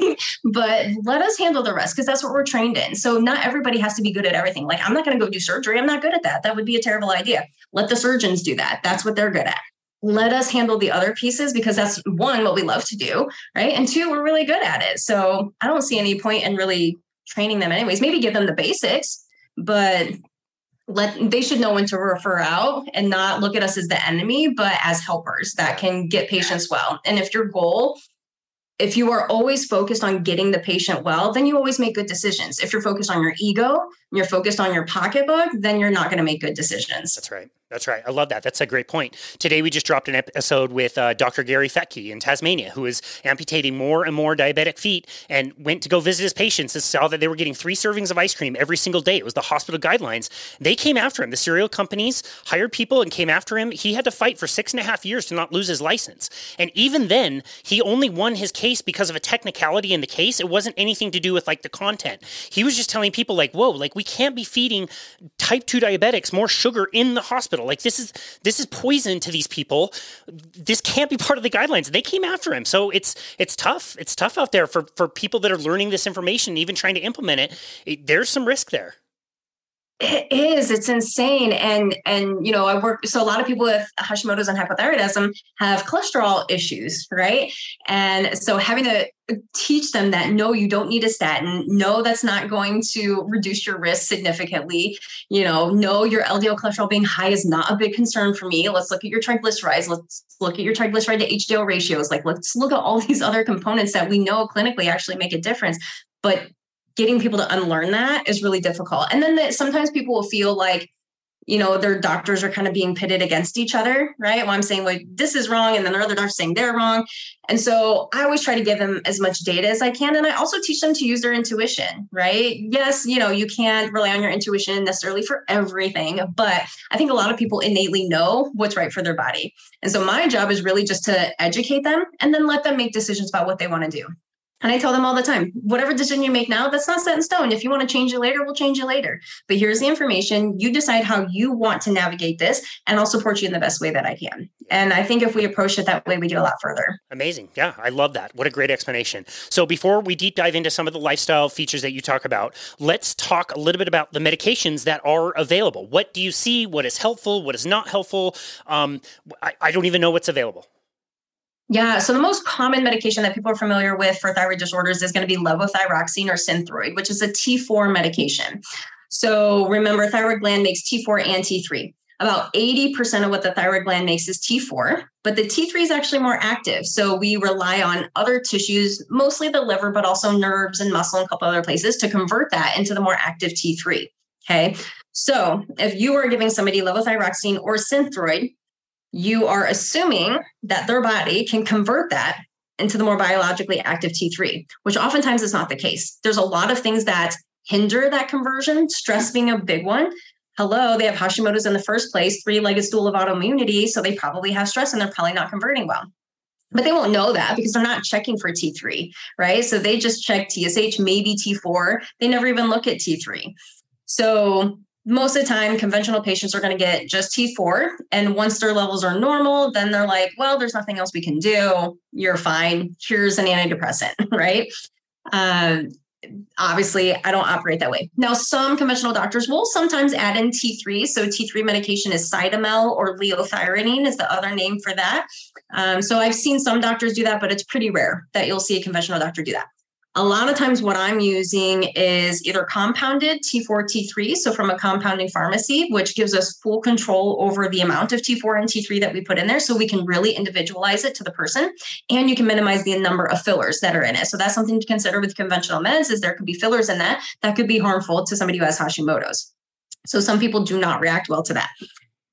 but let us handle the rest, because that's what we're trained in. So not everybody has to be good at everything. Like, I'm not going to go do surgery. I'm not good at that. That would be a terrible idea. Let the surgeons do that. That's what they're good at. Let us handle the other pieces, because that's one, what we love to do, right? And two, we're really good at it. So I don't see any point in really training them anyways. Maybe give them the basics, but let they should know when to refer out and not look at us as the enemy, but as helpers that can get patients well. And if your goal If you are always focused on getting the patient well, then you always make good decisions. If you're focused on your ego, and you're focused on your pocketbook, then you're not going to make good decisions. That's right. That's right. I love that. That's a great point. Today, we just dropped an episode with uh, Doctor Gary Fetke in Tasmania, who is amputating more and more diabetic feet, and went to go visit his patients and saw that they were getting three servings of ice cream every single day. It was the hospital guidelines. They came after him. The cereal companies hired people and came after him. He had to fight for six and a half years to not lose his license. And even then, he only won his case because of a technicality in the case. It wasn't anything to do with like the content. He was just telling people like, whoa, like we can't be feeding type two diabetics more sugar in the hospital. Like this is this is poison to these people. This can't be part of the guidelines. They came after him. So it's it's tough. It's tough out there for, for people that are learning this information, and even trying to implement it. it. There's some risk there. It is. It's insane. And, and, you know, I work, so a lot of people with Hashimoto's and hypothyroidism have cholesterol issues, right? And so having to teach them that, no, you don't need a statin. No, that's not going to reduce your risk significantly. You know, no, your L D L cholesterol being high is not a big concern for me. Let's look at your triglycerides. Let's look at your triglyceride to H D L ratios. Like, let's look at all these other components that we know clinically actually make a difference. But getting people to unlearn that is really difficult. And then the, sometimes people will feel like, you know, their doctors are kind of being pitted against each other, right? Well, I'm saying like, this is wrong. And then their other doctor's saying they're wrong. And so I always try to give them as much data as I can. And I also teach them to use their intuition, right? Yes, you know, you can't rely on your intuition necessarily for everything, but I think a lot of people innately know what's right for their body. And so my job is really just to educate them and then let them make decisions about what they want to do. And I tell them all the time, whatever decision you make now, that's not set in stone. If you want to change it later, we'll change it later. But here's the information. You decide how you want to navigate this, and I'll support you in the best way that I can. And I think if we approach it that way, we get a lot further. Amazing. Yeah, I love that. What a great explanation. So before we deep dive into some of the lifestyle features that you talk about, let's talk a little bit about the medications that are available. What do you see? What is helpful? What is not helpful? Um, I, I don't even know what's available. Yeah. So the most common medication that people are familiar with for thyroid disorders is going to be levothyroxine or Synthroid, which is a T four medication. So remember, thyroid gland makes T four and T three. About eighty percent of what the thyroid gland makes is T four, but the T three is actually more active. So we rely on other tissues, mostly the liver, but also nerves and muscle and a couple other places to convert that into the more active T three. Okay. So if you are giving somebody levothyroxine or Synthroid, you are assuming that their body can convert that into the more biologically active T three, which oftentimes is not the case. There's a lot of things that hinder that conversion, stress being a big one. Hello, they have Hashimoto's in the first place, three-legged stool of autoimmunity, so they probably have stress and they're probably not converting well. But they won't know that because they're not checking for T three, right? So they just check T S H, maybe T four. They never even look at T three. So most of the time, conventional patients are going to get just T four. And once their levels are normal, then they're like, well, there's nothing else we can do. You're fine. Here's an antidepressant, right? Um, obviously, I don't operate that way. Now, some conventional doctors will sometimes add in T three. So T three medication is Cytomel or leothyronine is the other name for that. Um, so I've seen some doctors do that, but it's pretty rare that you'll see a conventional doctor do that. A lot of times what I'm using is either compounded T four, T three, so from a compounding pharmacy, which gives us full control over the amount of T four and T three that we put in there so we can really individualize it to the person, and you can minimize the number of fillers that are in it. So that's something to consider with conventional meds is there could be fillers in that that could be harmful to somebody who has Hashimoto's. So some people do not react well to that.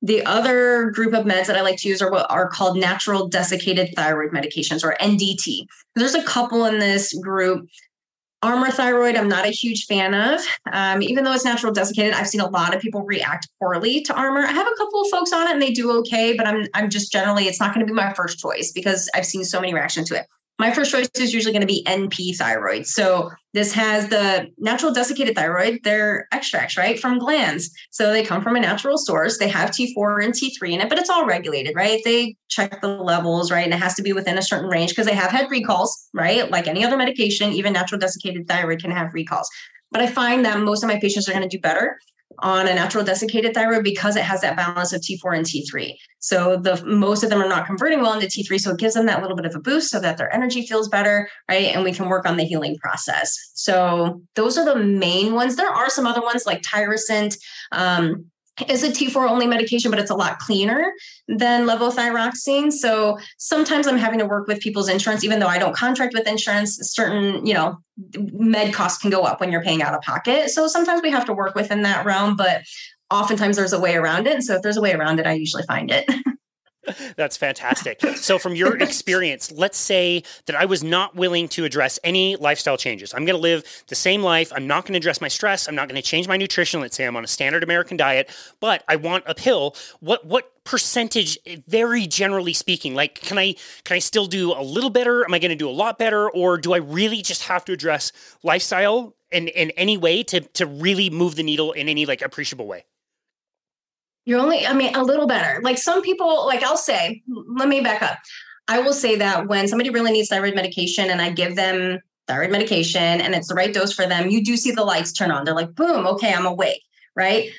The other group of meds that I like to use are what are called natural desiccated thyroid medications or N D T. There's a couple in this group. Armour Thyroid, I'm not a huge fan of. Um, even though it's natural desiccated, I've seen a lot of people react poorly to Armour. I have a couple of folks on it and they do okay, but I'm I'm just generally, it's not going to be my first choice because I've seen so many reactions to it. My first choice is usually going to be N P thyroid. So this has the natural desiccated thyroid. They're extracts, right, from glands. So they come from a natural source. They have T four and T three in it, but it's all regulated, right? They check the levels, right? And it has to be within a certain range because they have had recalls, right? Like any other medication, even natural desiccated thyroid can have recalls. But I find that most of my patients are going to do better on a natural desiccated thyroid because it has that balance of T four and T three. So the most of them are not converting well into T three. So it gives them that little bit of a boost so that their energy feels better, right? And we can work on the healing process. So those are the main ones. There are some other ones like Tyrosint. Um, is a T four only medication, but it's a lot cleaner than levothyroxine. So sometimes I'm having to work with people's insurance, even though I don't contract with insurance, certain, you know, med costs can go up when you're paying out of pocket. So sometimes we have to work within that realm, but oftentimes there's a way around it. And so if there's a way around it, I usually find it. That's fantastic. So from your experience, let's say that I was not willing to address any lifestyle changes. I'm going to live the same life. I'm not going to address my stress. I'm not going to change my nutrition. Let's say I'm on a standard American diet, but I want a pill. What what percentage, very generally speaking, like can I can I still do a little better? Am I going to do a lot better? Or do I really just have to address lifestyle in, in any way to, to really move the needle in any like appreciable way? You're only, I mean, a little better. Like some people, like I'll say, let me back up. I will say that when somebody really needs thyroid medication and I give them thyroid medication and it's the right dose for them, you do see the lights turn on. They're like, boom, okay, I'm awake, right?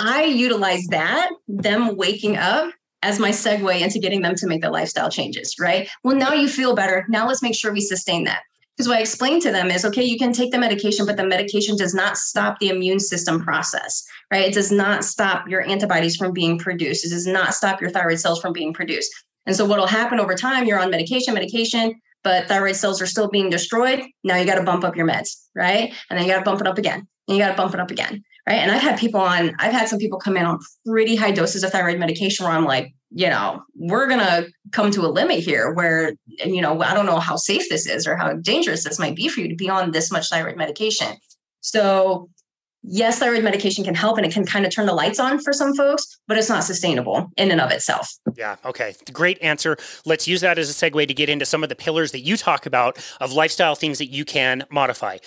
I utilize that, them waking up as my segue into getting them to make the lifestyle changes, right? Well, now you feel better. Now let's make sure we sustain that. Because what I explained to them is, okay, you can take the medication, but the medication does not stop the immune system process, right? It does not stop your antibodies from being produced. It does not stop your thyroid cells from being produced. And so what will happen over time, you're on medication, medication, but thyroid cells are still being destroyed. Now you got to bump up your meds, right? And then you got to bump it up again. And you got to bump it up again, right? And I've had people on, I've had some people come in on pretty high doses of thyroid medication where I'm like, you know, we're going to come to a limit here where, you know, I don't know how safe this is or how dangerous this might be for you to be on this much thyroid medication. So yes, thyroid medication can help and it can kind of turn the lights on for some folks, but it's not sustainable in and of itself. Yeah. Okay. Great answer. Let's use that as a segue to get into some of the pillars that you talk about of lifestyle things that you can modify.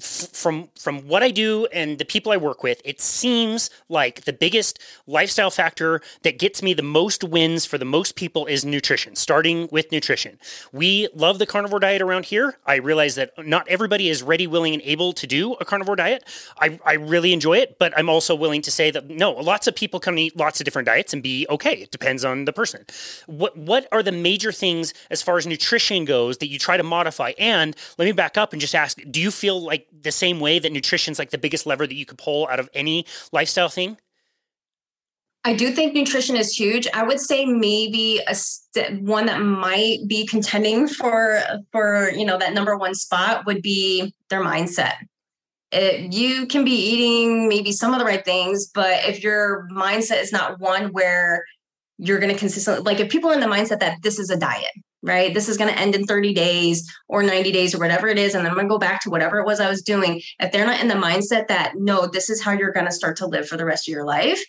From from what I do and the people I work with, it seems like the biggest lifestyle factor that gets me the most wins for the most people is nutrition, starting with nutrition. We love the carnivore diet around here. I realize that not everybody is ready, willing, and able to do a carnivore diet. I, I really enjoy it, but I'm also willing to say that, no, lots of people come to eat lots of different diets and be okay. It depends on the person. What, what are the major things as far as nutrition goes that you try to modify? And let me back up and just ask, do you feel like the same way that nutrition's like the biggest lever that you could pull out of any lifestyle thing? I do think nutrition is huge. I would say maybe a st- one that might be contending for, for, you know, that number one spot would be their mindset. It, you can be eating maybe some of the right things, but if your mindset is not one where you're going to consistently, like if people are in the mindset that this is a diet, right? This is going to end in thirty days or ninety days or whatever it is. And I'm going to go back to whatever it was I was doing. If they're not in the mindset that, no, this is how you're going to start to live for the rest of your life,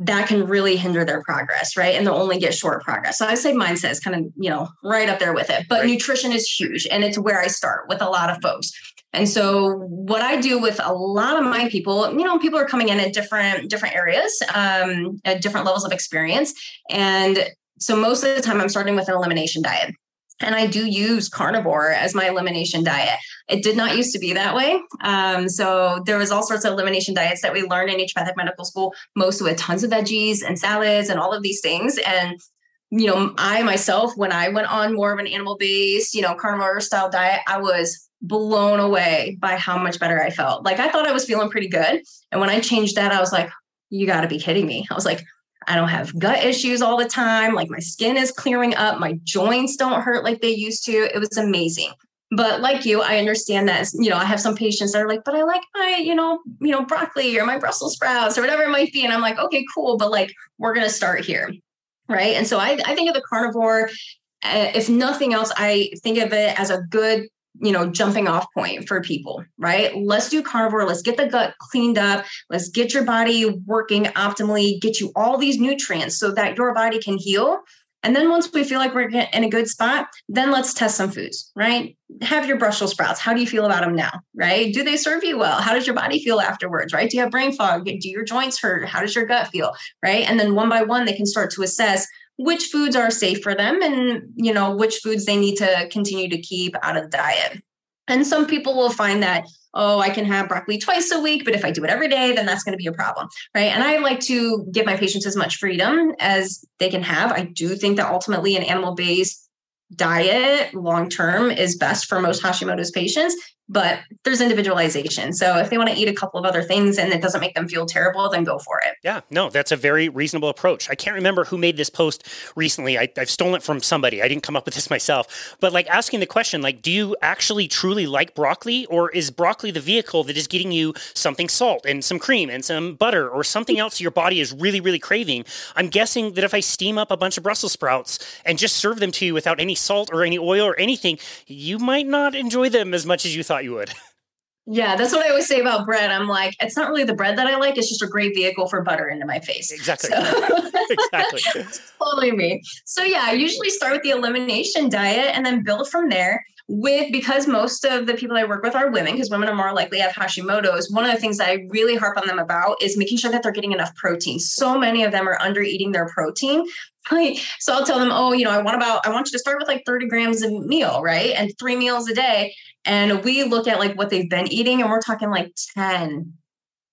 that can really hinder their progress, right? And they'll only get short progress. So I say mindset is kind of, you know, right up there with it. But right. Nutrition is huge. And it's where I start with a lot of folks. And so what I do with a lot of my people, you know, people are coming in at different, different areas, um, at different levels of experience. And so most of the time I'm starting with an elimination diet, and I do use carnivore as my elimination diet. It did not used to be that way. Um, so there was all sorts of elimination diets that we learned in naturopathic medical school, most with tons of veggies and salads and all of these things. And, you know, I myself, when I went on more of an animal-based, you know, carnivore style diet, I was blown away by how much better I felt. Like I thought I was feeling pretty good. And when I changed that, I was like, you gotta be kidding me. I was like, I don't have gut issues all the time. Like my skin is clearing up. My joints don't hurt like they used to. It was amazing. But like you, I understand that, you know, I have some patients that are like, but I like my, you know, you know, broccoli or my Brussels sprouts or whatever it might be. And I'm like, okay, cool. But like, we're going to start here. Right. And so I, I think of the carnivore, uh, if nothing else, I think of it as a good, you know, jumping off point for people, right? Let's do carnivore. Let's get the gut cleaned up. Let's get your body working optimally, get you all these nutrients so that your body can heal. And then once we feel like we're in a good spot, then let's test some foods, right? Have your Brussels sprouts. How do you feel about them now, right? Do they serve you well? How does your body feel afterwards, right? Do you have brain fog? Do your joints hurt? How does your gut feel, right? And then one by one, they can start to assess which foods are safe for them and, you know, which foods they need to continue to keep out of the diet. And some people will find that, oh, I can have broccoli twice a week, but if I do it every day, then that's going to be a problem, right? And I like to give my patients as much freedom as they can have. I do think that ultimately an animal-based diet long-term is best for most Hashimoto's patients, but there's individualization. So if they want to eat a couple of other things and it doesn't make them feel terrible, then go for it. Yeah, no, that's a very reasonable approach. I can't remember who made this post recently. I, I've stolen it from somebody. I didn't come up with this myself, but like asking the question, like, do you actually truly like broccoli, or is broccoli the vehicle that is getting you something salt and some cream and some butter or something else your body is really, really craving? I'm guessing that if I steam up a bunch of Brussels sprouts and just serve them to you without any salt or any oil or anything, you might not enjoy them as much as you thought you would. Yeah, that's what I always say about bread. I'm like, it's not really the bread that I like. It's just a great vehicle for butter into my face. Exactly. So. Exactly. That's totally me. So yeah, I usually start with the elimination diet and then build from there with, because most of the people I work with are women, because women are more likely to have Hashimoto's. One of the things that I really harp on them about is making sure that they're getting enough protein. So many of them are under eating their protein. Like, so I'll tell them, oh, you know, I want about, I want you to start with like thirty grams a meal, right? And three meals a day. And we look at like what they've been eating, and we're talking like ten,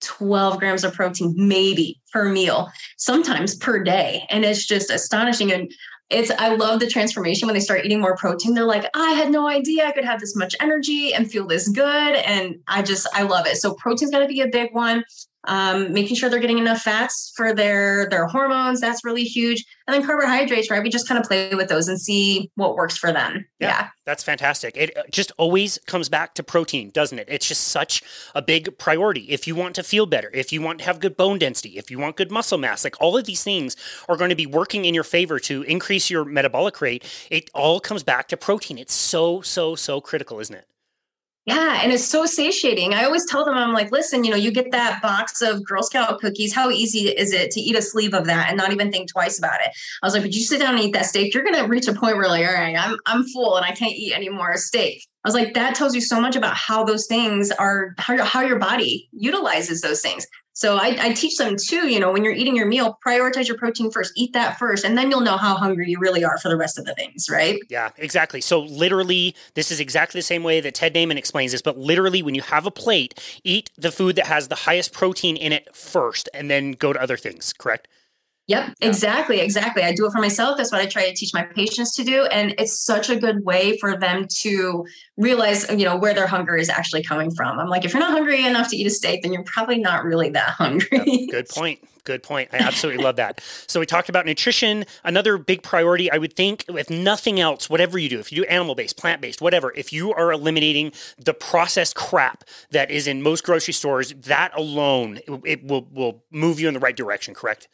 twelve grams of protein, maybe per meal, sometimes per day. And it's just astonishing. And it's, I love the transformation when they start eating more protein. They're like, I had no idea I could have this much energy and feel this good. And I just, I love it. So protein's got to be a big one. Um, making sure they're getting enough fats for their, their hormones. That's really huge. And then carbohydrates, right? We just kind of play with those and see what works for them. Yeah, yeah. That's fantastic. It just always comes back to protein, doesn't it? It's just such a big priority. If you want to feel better, if you want to have good bone density, if you want good muscle mass, like all of these things are going to be working in your favor to increase your metabolic rate. It all comes back to protein. It's so, so, so critical, isn't it? Yeah. And it's so satiating. I always tell them, I'm like, listen, you know, you get that box of Girl Scout cookies. How easy is it to eat a sleeve of that and not even think twice about it? I was like, would you sit down and eat that steak? You're going to reach a point where like, all right, I'm, I'm full and I can't eat any more steak. I was like, that tells you so much about how those things are, how your, how your body utilizes those things. So I, I teach them too, you know, when you're eating your meal, prioritize your protein first, eat that first, and then you'll know how hungry you really are for the rest of the things, right? Yeah, exactly. So literally, this is exactly the same way that Ted Naiman explains this, but literally when you have a plate, eat the food that has the highest protein in it first, and then go to other things, correct? Yep, exactly. Exactly. I do it for myself. That's what I try to teach my patients to do. And it's such a good way for them to realize, you know, where their hunger is actually coming from. I'm like, if you're not hungry enough to eat a steak, then you're probably not really that hungry. Yep, good point. Good point. I absolutely love that. So we talked about nutrition. Another big priority, I would think, if nothing else, whatever you do, if you do animal-based, plant-based, whatever, if you are eliminating the processed crap that is in most grocery stores, that alone, it, it will, will move you in the right direction, correct?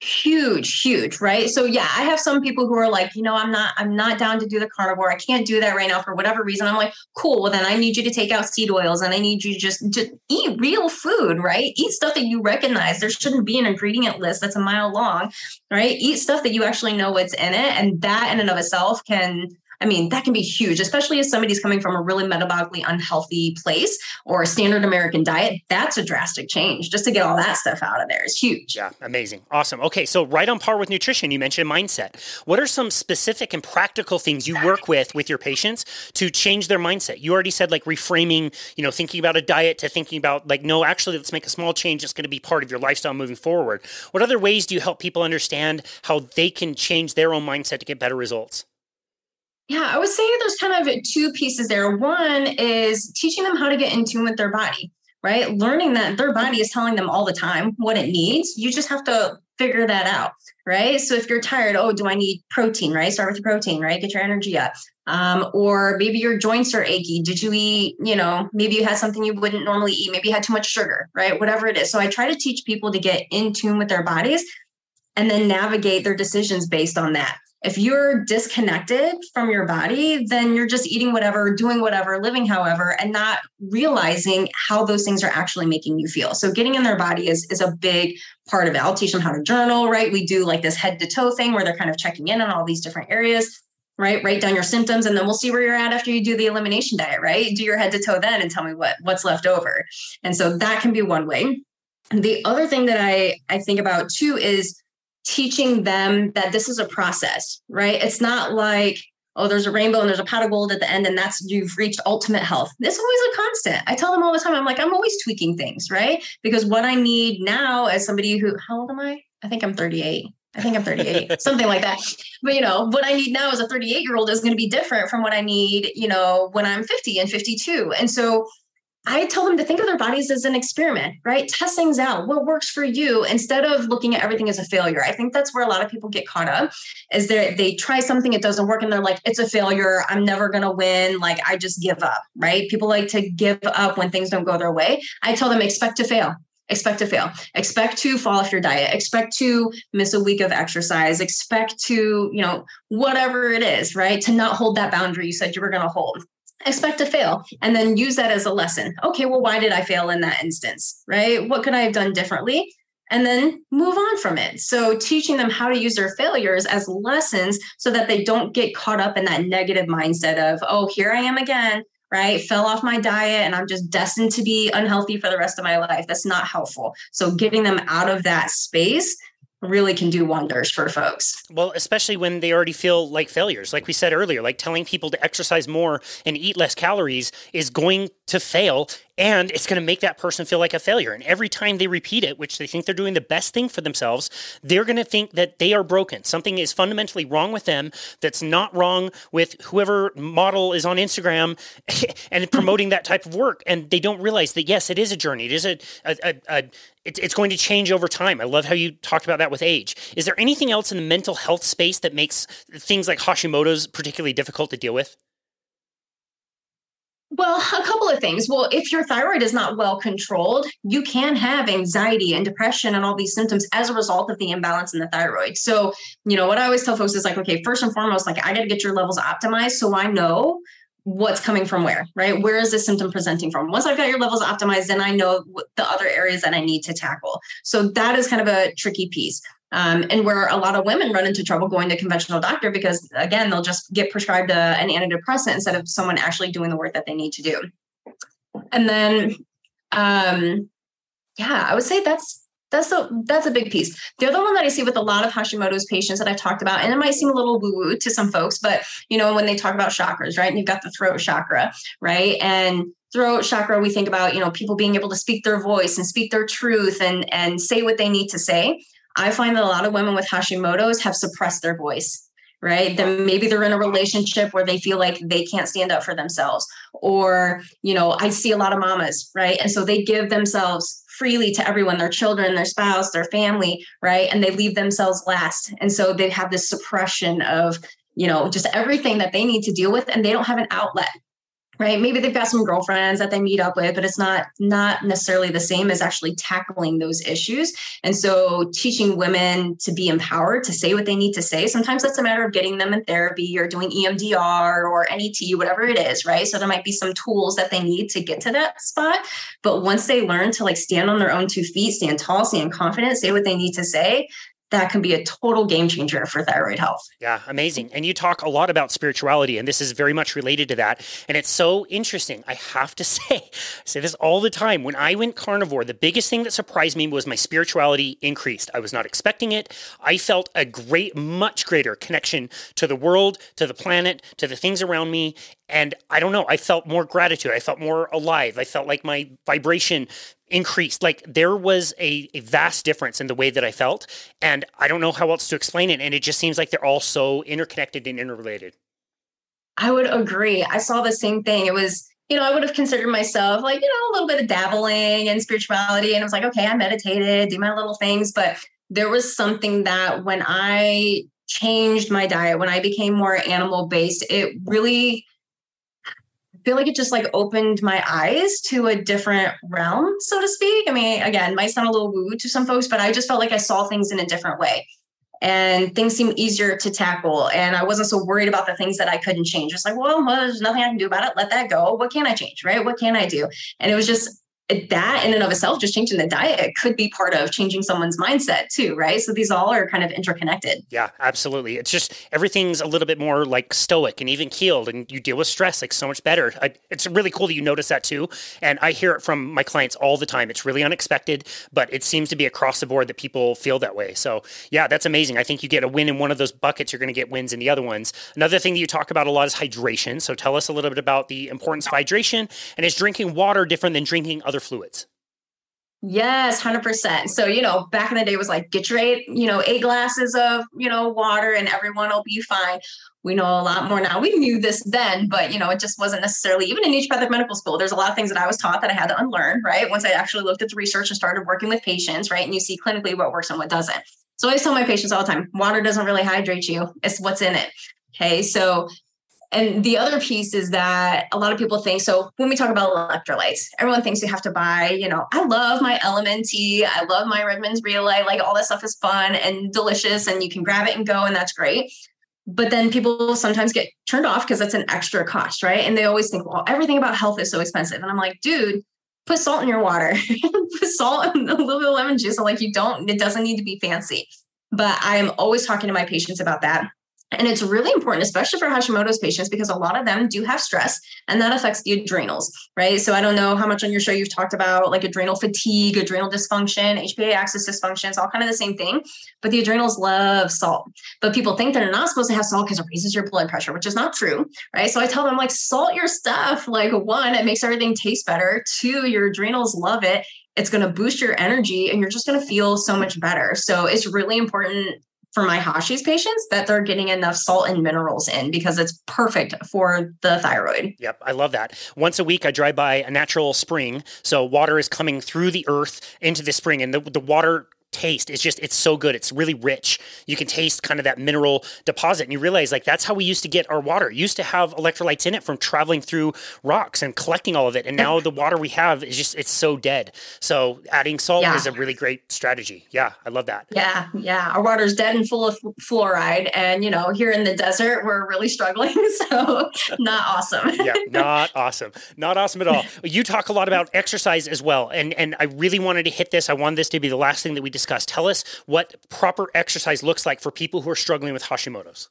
Huge, huge, right? So yeah, I have some people who are like, you know, I'm not, I'm not down to do the carnivore. I can't do that right now for whatever reason. I'm like, cool. Well, then I need you to take out seed oils and I need you to just, just eat real food, right? Eat stuff that you recognize. There shouldn't be an ingredient list that's a mile long, right? Eat stuff that you actually know what's in it. And that in and of itself can, I mean, that can be huge, especially if somebody's coming from a really metabolically unhealthy place or a standard American diet. That's a drastic change. Just to get all that stuff out of there is huge. Yeah, amazing. Awesome. Okay, so right on par with nutrition, you mentioned mindset. What are some specific and practical things you work with with your patients to change their mindset? You already said like reframing, you know, thinking about a diet to thinking about like, no, actually, let's make a small change. It's going to be part of your lifestyle moving forward. What other ways do you help people understand how they can change their own mindset to get better results? Yeah, I would say there's kind of two pieces there. One is teaching them how to get in tune with their body, right? Learning that their body is telling them all the time what it needs. You just have to figure that out, right? So if you're tired, oh, do I need protein, right? Start with the protein, right? Get your energy up. Um, or maybe your joints are achy. Did you eat, you know, maybe you had something you wouldn't normally eat. Maybe you had too much sugar, right? Whatever it is. So I try to teach people to get in tune with their bodies and then navigate their decisions based on that. If you're disconnected from your body, then you're just eating whatever, doing whatever, living however, and not realizing how those things are actually making you feel. So getting in their body is, is a big part of it. I'll teach them how to journal, right? We do like this head to toe thing where they're kind of checking in on all these different areas, right? Write down your symptoms and then we'll see where you're at after you do the elimination diet, right? Do your head to toe then and tell me what, what's left over. And so that can be one way. And the other thing that I, I think about too is teaching them that this is a process, right? It's not like, oh, there's a rainbow and there's a pot of gold at the end and that's, you've reached ultimate health. It's always a constant. I tell them all the time, I'm like, I'm always tweaking things, right? Because what I need now as somebody who, how old am I? I think I'm thirty-eight. I think I'm thirty-eight, something like that. But, you know, what I need now as a thirty-eight year old is going to be different from what I need, you know, when I'm fifty and fifty-two. And so I tell them to think of their bodies as an experiment, right? Test things out. What works for you instead of looking at everything as a failure. I think that's where a lot of people get caught up is that they try something, it doesn't work. And they're like, it's a failure. I'm never going to win. Like I just give up, right? People like to give up when things don't go their way. I tell them, expect to fail, expect to fail, expect to fall off your diet, expect to miss a week of exercise, expect to, you know, whatever it is, right? To not hold that boundary you said you were going to hold. Expect to fail and then use that as a lesson. Okay, well, why did I fail in that instance, right? What could I have done differently? And then move on from it. So teaching them how to use their failures as lessons so that they don't get caught up in that negative mindset of, oh, here I am again, right? Fell off my diet and I'm just destined to be unhealthy for the rest of my life. That's not helpful. So getting them out of that space really can do wonders for folks. Well, especially when they already feel like failures. Like we said earlier, like telling people to exercise more and eat less calories is going to fail and it's going to make that person feel like a failure. And every time they repeat it, which they think they're doing the best thing for themselves, they're going to think that they are broken. Something is fundamentally wrong with them that's not wrong with whoever model is on Instagram and promoting that type of work. And they don't realize that, yes, it is a journey. It is a, a, a, a it's, it's going to change over time. I love how you talked about that with age. Is there anything else in the mental health space that makes things like Hashimoto's particularly difficult to deal with? Well, a couple of things. Well, if your thyroid is not well controlled, you can have anxiety and depression and all these symptoms as a result of the imbalance in the thyroid. So, you know, what I always tell folks is like, okay, first and foremost, like I got to get your levels optimized so I know what's coming from where, right? Where is this symptom presenting from? Once I've got your levels optimized, then I know the other areas that I need to tackle. So that is kind of a tricky piece. Um, and where a lot of women run into trouble going to conventional doctor, because again, they'll just get prescribed a, an antidepressant instead of someone actually doing the work that they need to do. And then, um, yeah, I would say that's, that's a, that's a big piece. The other one that I see with a lot of Hashimoto's patients that I've talked about, and it might seem a little woo woo to some folks, but you know, when they talk about chakras, right. And you've got the throat chakra, right. And throat chakra, we think about, you know, people being able to speak their voice and speak their truth and, and say what they need to say. I find that a lot of women with Hashimoto's have suppressed their voice, right? Then maybe they're in a relationship where they feel like they can't stand up for themselves. Or, you know, I see a lot of mamas, right? And so they give themselves freely to everyone, their children, their spouse, their family, right? And they leave themselves last. And so they have this suppression of, you know, just everything that they need to deal with, and they don't have an outlet. Right. Maybe they've got some girlfriends that they meet up with, but it's not not necessarily the same as actually tackling those issues. And so teaching women to be empowered to say what they need to say. Sometimes that's a matter of getting them in therapy or doing E M D R or N E T, whatever it is. Right. So there might be some tools that they need to get to that spot. But once they learn to like stand on their own two feet, stand tall, stand confident, say what they need to say, that can be a total game changer for thyroid health. Yeah, amazing. And you talk a lot about spirituality, and this is very much related to that. And it's so interesting. I have to say, I say this all the time. When I went carnivore, the biggest thing that surprised me was my spirituality increased. I was not expecting it. I felt a great, much greater connection to the world, to the planet, to the things around me. And I don't know, I felt more gratitude. I felt more alive. I felt like my vibration increased. Like there was a, a vast difference in the way that I felt. And I don't know how else to explain it. And it just seems like they're all so interconnected and interrelated. I would agree. I saw the same thing. It was, you know, I would have considered myself like, you know, a little bit of dabbling in spirituality. And I was like, okay, I meditated, do my little things. But there was something that when I changed my diet, when I became more animal-based, it really... I feel like it just like opened my eyes to a different realm, so to speak. I mean, again, it might sound a little woo-woo to some folks, but I just felt like I saw things in a different way and things seemed easier to tackle. And I wasn't so worried about the things that I couldn't change. It's like, well, well, there's nothing I can do about it. Let that go. What can I change? Right. What can I do? And it was just that in and of itself, just changing the diet could be part of changing someone's mindset too, right? So these all are kind of interconnected. Yeah, absolutely. It's just everything's a little bit more like stoic and even keeled, and you deal with stress like so much better. I, it's really cool that you notice that too. And I hear it from my clients all the time. It's really unexpected, but it seems to be across the board that people feel that way. So yeah, that's amazing. I think you get a win in one of those buckets, you're going to get wins in the other ones. Another thing that you talk about a lot is hydration. So tell us a little bit about the importance of hydration, and is drinking water different than drinking other fluids? Yes, one hundred percent. So, you know, back in the day it was like, get your eight, you know, eight glasses of, you know, water and everyone will be fine. We know a lot more now. We knew this then, but, you know, it just wasn't necessarily, even in naturopathic medical school, there's a lot of things that I was taught that I had to unlearn, right? Once I actually looked at the research and started working with patients, right? And you see clinically what works and what doesn't. So I always tell my patients all the time, water doesn't really hydrate you. It's what's in it. Okay. So And the other piece is that a lot of people think, so when we talk about electrolytes, everyone thinks you have to buy, you know, I love my L M N T. I love my Redmond's Real Relyte. Like all that stuff is fun and delicious and you can grab it and go and that's great. But then people sometimes get turned off because that's an extra cost, right? And they always think, well, everything about health is so expensive. And I'm like, dude, put salt in your water, put salt and a little bit of lemon juice. I'm like, you don't, it doesn't need to be fancy. But I am always talking to my patients about that. And it's really important, especially for Hashimoto's patients, because a lot of them do have stress and that affects the adrenals, right? So I don't know how much on your show you've talked about like adrenal fatigue, adrenal dysfunction, H P A axis dysfunction. It's all kind of the same thing, but the adrenals love salt. But people think that they're not supposed to have salt because it raises your blood pressure, which is not true, right? So I tell them like, salt your stuff. Like one, it makes everything taste better. Two, your adrenals love it. It's going to boost your energy and you're just going to feel so much better. So it's really important for my Hashi's patients that they're getting enough salt and minerals in because it's perfect for the thyroid. Yep. I love that. Once a week, I drive by a natural spring. So water is coming through the earth into the spring and the, the water taste is just, it's so good. It's really rich. You can taste kind of that mineral deposit and you realize like, that's how we used to get our water. It used to have electrolytes in it from traveling through rocks and collecting all of it. And now the water we have is just, it's so dead. So adding salt yeah. is a really great strategy. Yeah. I love that. Yeah. Yeah. Our water's dead and full of f- fluoride. And you know, here in the desert, we're really struggling. So not awesome. yeah. Not awesome. Not awesome at all. You talk a lot about exercise as well. And, and I really wanted to hit this. I wanted this to be the last thing that we discussed. Discuss. Tell us what proper exercise looks like for people who are struggling with Hashimoto's.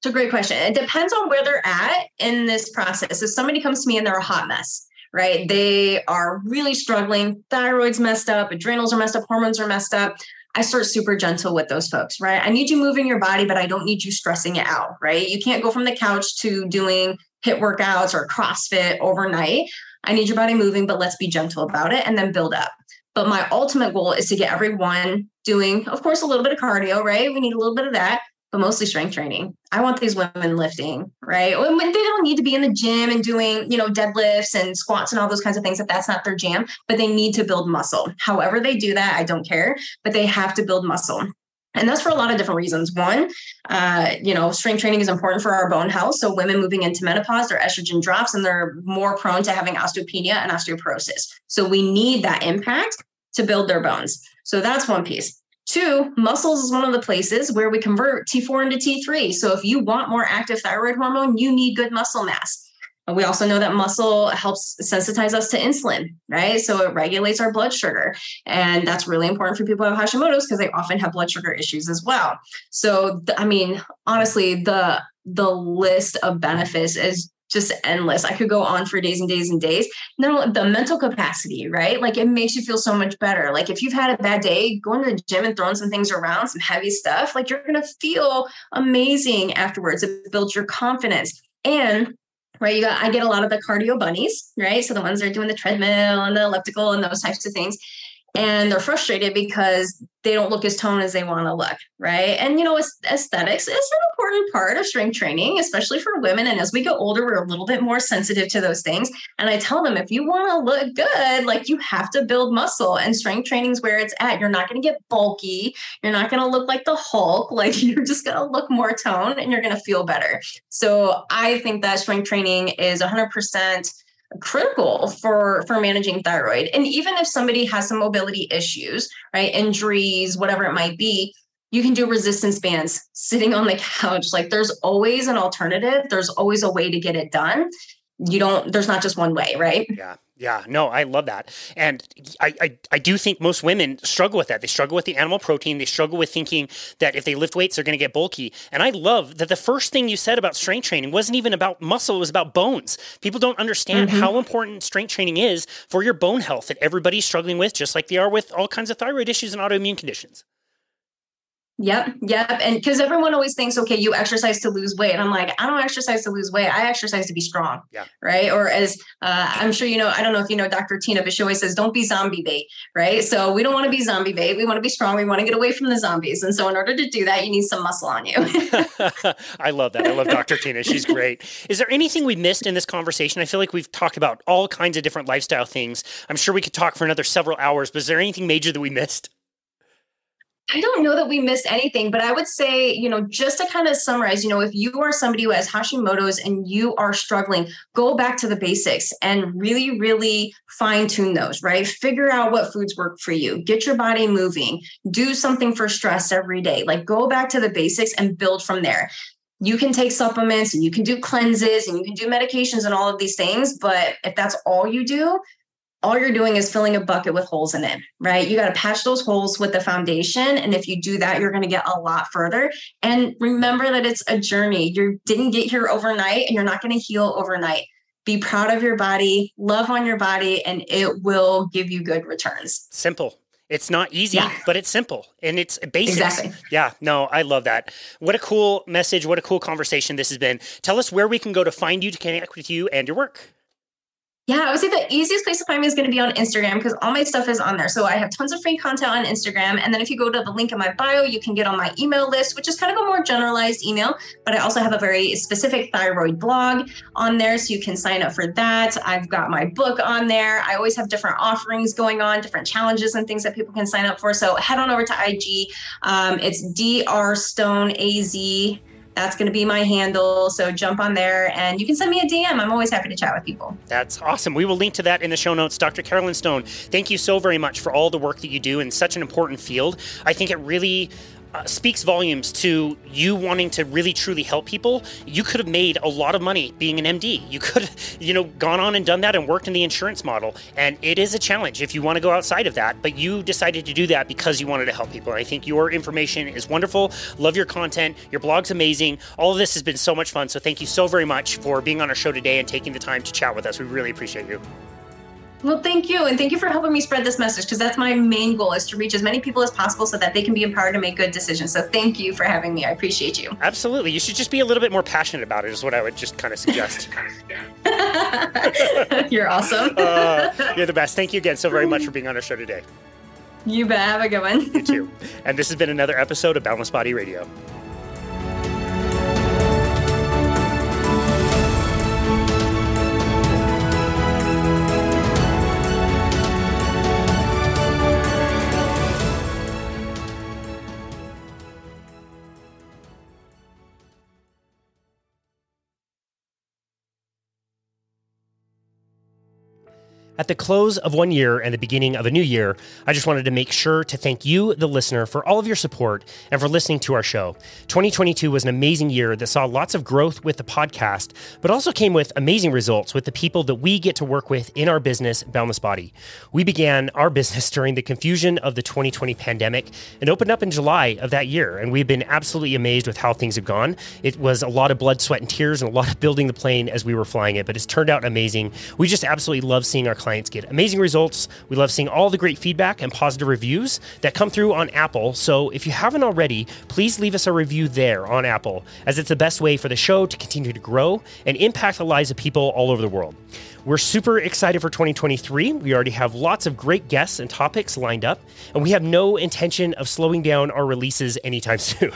It's a great question. It depends on where they're at in this process. If somebody comes to me and they're a hot mess, right? They are really struggling. Thyroid's messed up. Adrenals are messed up. Hormones are messed up. I start super gentle with those folks, right? I need you moving your body, but I don't need you stressing it out, right? You can't go from the couch to doing HIIT workouts or CrossFit overnight. I need your body moving, but let's be gentle about it and then build up. But my ultimate goal is to get everyone doing, of course, a little bit of cardio, right? We need a little bit of that, but mostly strength training. I want these women lifting, right? They don't need to be in the gym and doing, you know, deadlifts and squats and all those kinds of things if that's not their jam, but they need to build muscle. However they do that, I don't care, but they have to build muscle. And that's for a lot of different reasons. One, uh, you know, strength training is important for our bone health. So women moving into menopause, their estrogen drops and they're more prone to having osteopenia and osteoporosis. So we need that impact to build their bones. So that's one piece. Two, muscles is one of the places where we convert T four into T three. So if you want more active thyroid hormone, you need good muscle mass. We also know that muscle helps sensitize us to insulin, right? So it regulates our blood sugar. And that's really important for people who have Hashimoto's because they often have blood sugar issues as well. So, I mean, honestly, the, the list of benefits is just endless. I could go on for days and days and days. No, the mental capacity, right? Like it makes you feel so much better. Like if you've had a bad day, going to the gym and throwing some things around, some heavy stuff, like you're going to feel amazing afterwards. It builds your confidence. And right, you got, I get a lot of the cardio bunnies, right? So the ones that are doing the treadmill and the elliptical and those types of things. And they're frustrated because they don't look as toned as they want to look, right? And, you know, aesthetics is an important part of strength training, especially for women. And as we get older, we're a little bit more sensitive to those things. And I tell them, if you want to look good, like you have to build muscle and strength training is where it's at. You're not going to get bulky. You're not going to look like the Hulk. Like you're just going to look more toned and you're going to feel better. So I think that strength training is one hundred percent critical for, for managing thyroid. And even if somebody has some mobility issues, right, injuries, whatever it might be, you can do resistance bands sitting on the couch. Like there's always an alternative. There's always a way to get it done. You don't, there's not just one way, right? Yeah. Yeah, no, I love that. And I, I I do think most women struggle with that. They struggle with the animal protein. They struggle with thinking that if they lift weights, they're going to get bulky. And I love that the first thing you said about strength training wasn't even about muscle. It was about bones. People don't understand mm-hmm. how important strength training is for your bone health that everybody's struggling with, just like they are with all kinds of thyroid issues and autoimmune conditions. Yep. Yep. And because everyone always thinks, okay, you exercise to lose weight. And I'm like, I don't exercise to lose weight. I exercise to be strong. Yeah. Right. Or as uh, I'm sure, you know, I don't know if you know, Doctor Tina, but she always says, don't be zombie bait. Right. So we don't want to be zombie bait. We want to be strong. We want to get away from the zombies. And so in order to do that, you need some muscle on you. I love that. I love Doctor Tina. She's great. Is there anything we missed in this conversation? I feel like we've talked about all kinds of different lifestyle things. I'm sure we could talk for another several hours, but is there anything major that we missed? I don't know that we missed anything, but I would say, you know, just to kind of summarize, you know, if you are somebody who has Hashimoto's and you are struggling, go back to the basics and really, really fine tune those, right? Figure out what foods work for you, get your body moving, do something for stress every day, like go back to the basics and build from there. You can take supplements and you can do cleanses and you can do medications and all of these things, but if that's all you do, all you're doing is filling a bucket with holes in it, right? You got to patch those holes with the foundation. And if you do that, you're going to get a lot further. And remember that it's a journey. You didn't get here overnight and you're not going to heal overnight. Be proud of your body, love on your body, and it will give you good returns. Simple. It's not easy, yeah. but it's simple and it's basic. Exactly. Yeah, no, I love that. What a cool message. What a cool conversation this has been. Tell us where we can go to find you, to connect with you and your work. Yeah, I would say the easiest place to find me is going to be on Instagram because all my stuff is on there. So I have tons of free content on Instagram. And then if you go to the link in my bio, you can get on my email list, which is kind of a more generalized email. But I also have a very specific thyroid blog on there. So you can sign up for that. I've got my book on there. I always have different offerings going on, different challenges and things that people can sign up for. So head on over to I G. Um, it's D R stone A Z. That's going to be my handle. So jump on there and you can send me a D M. I'm always happy to chat with people. That's awesome. We will link to that in the show notes. Doctor Carolyn Stone, thank you so very much for all the work that you do in such an important field. I think it really uh, speaks volumes to you wanting to really, truly help people. You could have made a lot of money being an M D. You could have, you know, gone on and done that and worked in the insurance model. And it is a challenge if you want to go outside of that, but you decided to do that because you wanted to help people. And I think your information is wonderful. Love your content. Your blog's amazing. All of this has been so much fun. So thank you so very much for being on our show today and taking the time to chat with us. We really appreciate you. Well, thank you. And thank you for helping me spread this message, because that's my main goal, is to reach as many people as possible so that they can be empowered to make good decisions. So thank you for having me. I appreciate you. Absolutely. You should just be a little bit more passionate about it is what I would just kind of suggest. You're awesome. uh, you're the best. Thank you again so very much for being on our show today. You bet. Have a good one. You too. And this has been another episode of Balanced Body Radio. At the close of one year and the beginning of a new year, I just wanted to make sure to thank you, the listener, for all of your support and for listening to our show. twenty twenty-two was an amazing year that saw lots of growth with the podcast, but also came with amazing results with the people that we get to work with in our business, Boundless Body. We began our business during the confusion of the twenty twenty pandemic and opened up in July of that year, and we've been absolutely amazed with how things have gone. It was a lot of blood, sweat, and tears and a lot of building the plane as we were flying it, but it's turned out amazing. We just absolutely love seeing our clients get amazing results. We love seeing all the great feedback and positive reviews that come through on Apple. So if you haven't already, please leave us a review there on Apple, as it's the best way for the show to continue to grow and impact the lives of people all over the world. We're super excited for twenty twenty-three. We already have lots of great guests and topics lined up, and we have no intention of slowing down our releases anytime soon.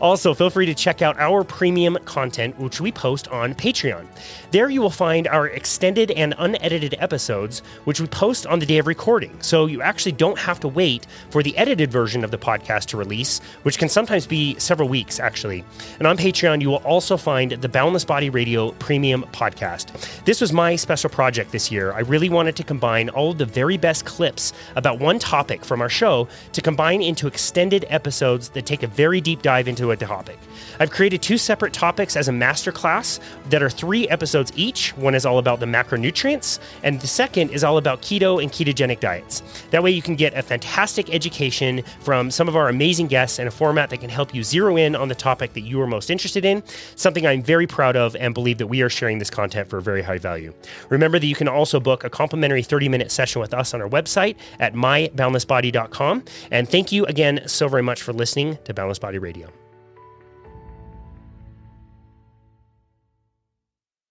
Also, feel free to check out our premium content, which we post on Patreon. There you will find our extended and unedited episodes, which we post on the day of recording. So you actually don't have to wait for the edited version of the podcast to release, which can sometimes be several weeks, actually. And on Patreon, you will also find the Boundless Body Radio Premium Podcast. This was my special project this year. I really wanted to combine all of the very best clips about one topic from our show to combine into extended episodes that take a very deep dive into a topic. I've created two separate topics as a masterclass that are three episodes each. One is all about the macronutrients, and the second is all about keto and ketogenic diets. That way you can get a fantastic education from some of our amazing guests in a format that can help you zero in on the topic that you are most interested in, something I'm very proud of and believe that we are sharing this content for very high value. Remember that you can also book a complimentary thirty-minute session with us on our website at my boundless body dot com. And thank you again so very much for listening to Boundless Body Radio.